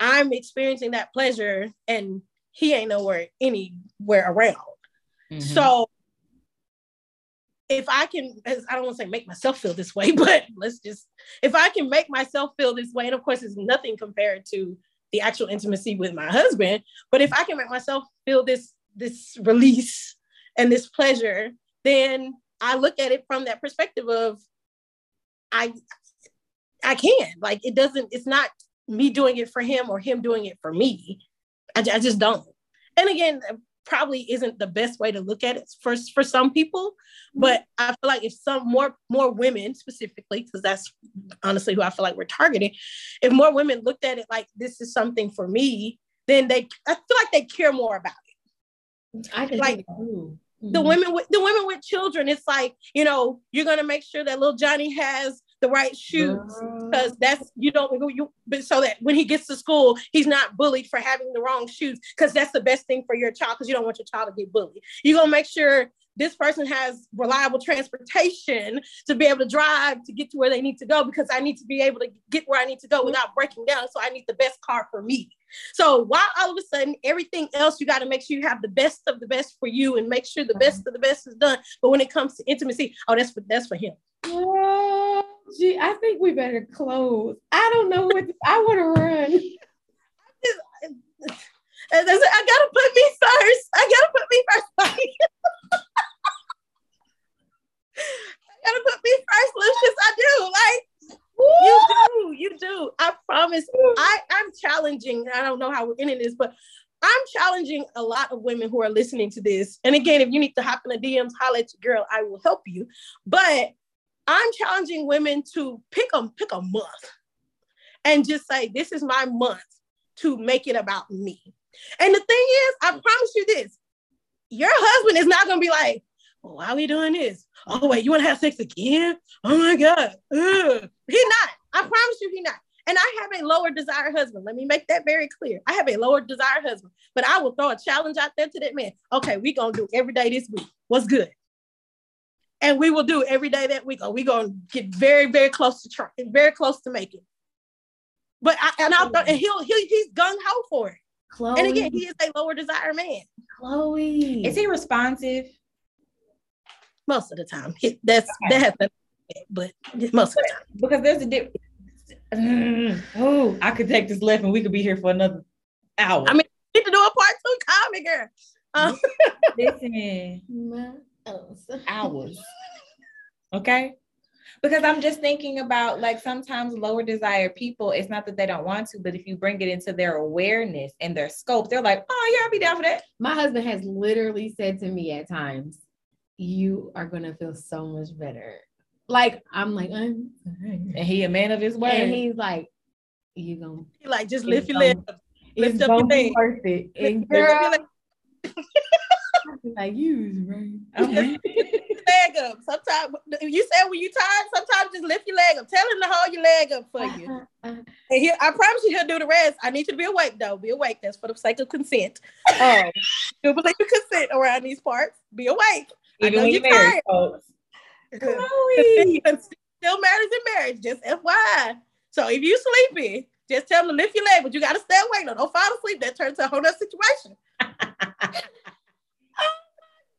I'm experiencing that pleasure and he ain't nowhere anywhere around. Mm-hmm. So if I can, I don't want to say make myself feel this way, but let's just, if I can make myself feel this way, and of course it's nothing compared to the actual intimacy with my husband, but if I can make myself feel this, this release and this pleasure, then I look at it from that perspective of, I, I can, like, it doesn't, it's not me doing it for him or him doing it for me. I, I just don't. And again, probably isn't the best way to look at it for, for some people, but I feel like if some more, more women specifically, because that's honestly who I feel like we're targeting, if more women looked at it like this is something for me, then they, I feel like they care more about it. I can like, do. The women with the women with children, it's like, you know, you're gonna make sure that little Johnny has the right shoes, because that's, you don't, you, so that when he gets to school, he's not bullied for having the wrong shoes, because that's the best thing for your child, because you don't want your child to get bullied. You're gonna make sure this person has reliable transportation to be able to drive to get to where they need to go, because I need to be able to get where I need to go without breaking down. So I need the best car for me. So while all of a sudden, everything else, you got to make sure you have the best of the best for you and make sure the best of the best is done. But when it comes to intimacy, oh, that's for, that's for him. Oh, gee, I think we better close. I don't know what, I want to run. I got to put me first. I got to put me first. I got to put me first, Lucius. I do. Like, you do, you do. I promise. I, I'm challenging. I don't know how we're ending this, but I'm challenging a lot of women who are listening to this. And again, if you need to hop in the D Ms, holler at your girl. I will help you. But I'm challenging women to pick a, pick a month and just say, this is my month to make it about me. And the thing is, I promise you this, your husband is not going to be like, oh, why are we doing this? Oh, wait, you want to have sex again? Oh, my God. Ugh. He not. I promise you he not. And I have a lower desire husband. Let me make that very clear. I have a lower desire husband, but I will throw a challenge out there to that man. Okay, we're going to do every day this week. What's good? And we will do every day that week. Or we're going to get very, very close to try, very close to making. But I, and I'll throw, and he'll, he'll, he's gung-ho for it. Chloe. And again, he is a lower desire man. Chloe. Is he responsive? Most of the time, that's okay. That happens, but most of the time, because there's a difference. Mm, oh, I could take this left, and we could be here for another hour. I mean, you need to do a part two. Call me, girl. Um, Listen, hours. Okay, because I'm just thinking about, like, sometimes lower desire people. It's not that they don't want to, but if you bring it into their awareness and their scope, they're like, "Oh yeah, I'll be down for that." My husband has literally said to me at times, you are going to feel so much better. Like, I'm like, I'm and he a man of his word. And he's like, you going to like, just lift your leg up. Lift up your leg. It's going to be worth it. And girl, like, you is right. Okay. Leg up. Sometimes, you said when you tired, sometimes just lift your leg up. Tell him to hold your leg up for you. Uh, uh, and he, I promise you he'll do the rest. I need you to be awake, though. Be awake. That's for the sake of consent. Um, do believe in consent around these parts. Be awake. Even when you're married, folks. Chloe. Still matters in marriage, just F Y I. So if you sleepy, just tell them to lift your leg, but you gotta stay awake. No, don't fall asleep. That turns to a whole nother situation. Oh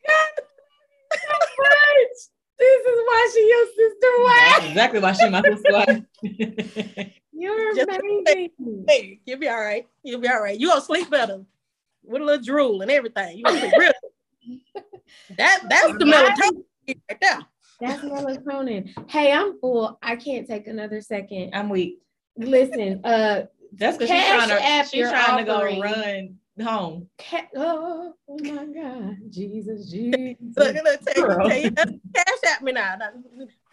my God. This is why she your sister wife. That's exactly why she my sister wife. You're just amazing. Hey, you'll be all right. You'll be all right. You gonna sleep better with a little drool and everything. You gonna sleep real. That that's the melatonin right there. That's melatonin. Hey, I'm full. I can't take another second. I'm weak. Listen, uh, that's because she's trying to she's trying to go run home. Oh my God, Jesus, Jesus. Look, look, take, take, cash at me now.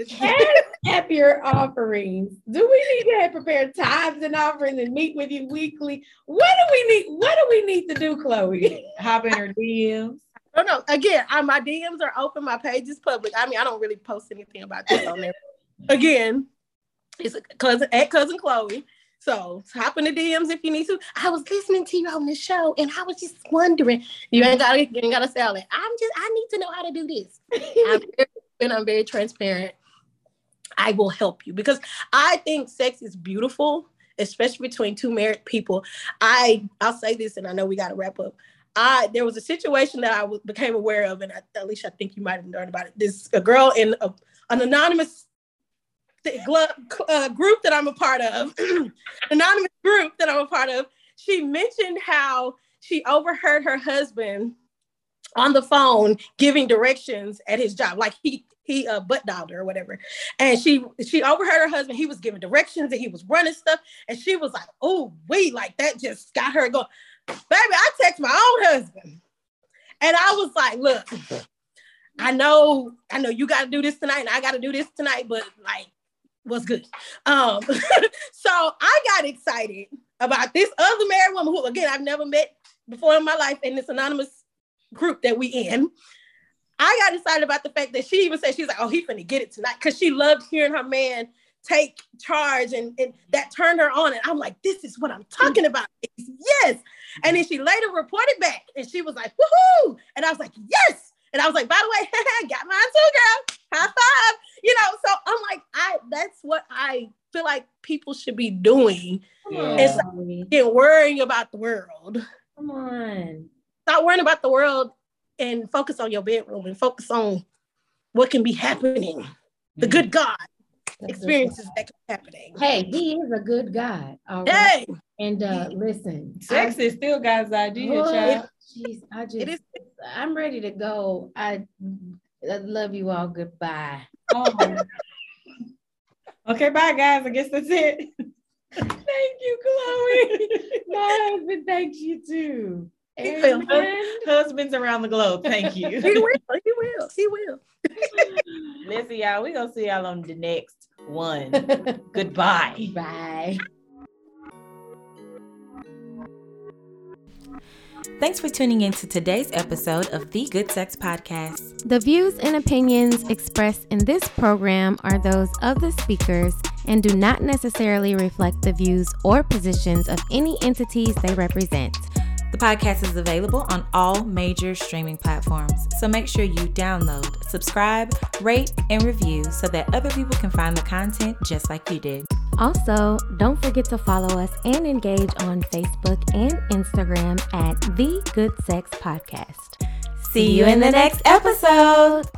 Cash at your offerings. Do we need to have prepared tithes and offerings and meet with you weekly? What do we need? What do we need to do, Chloe? Hop in her D Ms. No, no. Again, I, my D Ms are open. My page is public. I mean, I don't really post anything about this on there. Again, it's cousin at cousin Chloe. So hop in the D Ms if you need to. I was listening to you on this show, and I was just wondering. You ain't got you ain't got to sell it. I'm just I need to know how to do this. I'm very, and I'm very transparent. I will help you because I think sex is beautiful, especially between two married people. I I'll say this, and I know we got to wrap up. I there was a situation that I w- became aware of, and I, at least I think you might have learned about it. This a girl in a, an anonymous. The uh, group that I'm a part of, anonymous group that I'm a part of, she mentioned how she overheard her husband on the phone giving directions at his job, like he he uh, butt dialed her or whatever. And she she overheard her husband. He was giving directions and he was running stuff. And she was like, "Oh, wait, like that just got her going." Baby, I text my own husband, and I was like, "Look, I know, I know you got to do this tonight, and I got to do this tonight, but like." Was good. Um, so I got excited about this other married woman who, again, I've never met before in my life in this anonymous group that we in. I got excited about the fact that she even said, she's like, oh, he finna get it tonight. Cause she loved hearing her man take charge and, and that turned her on. And I'm like, this is what I'm talking about. Yes. And then she later reported back and she was like, woohoo. And I was like, yes. And I was like, by the way, I got mine too, girl. High five. You know, so I'm like, I that's what I feel like people should be doing. Come on. It's like, get worrying about the world. Come on. Stop worrying about the world and focus on your bedroom and focus on what can be happening. The good God experiences that can be happening. Hey, he is a good God. All right? Hey. And uh, listen. Sex I, is still God's idea, oh, child. Jeez, I just, it is. I'm ready to go. I, I love you all. Goodbye. Oh. Okay, bye, guys. I guess that's it. Thank you, Chloe. My husband thanks you too. And husbands around the globe, thank you. He will. He will. He will. Listen, y'all. We gonna see y'all on the next one. Goodbye. Bye. Thanks for tuning in to today's episode of The Good Sex Podcast. The views and opinions expressed in this program are those of the speakers and do not necessarily reflect the views or positions of any entities they represent. The podcast is available on all major streaming platforms, so make sure you download, subscribe, rate, and review so that other people can find the content just like you did. Also, don't forget to follow us and engage on Facebook and Instagram at The Good Sex Podcast. See you in the next episode.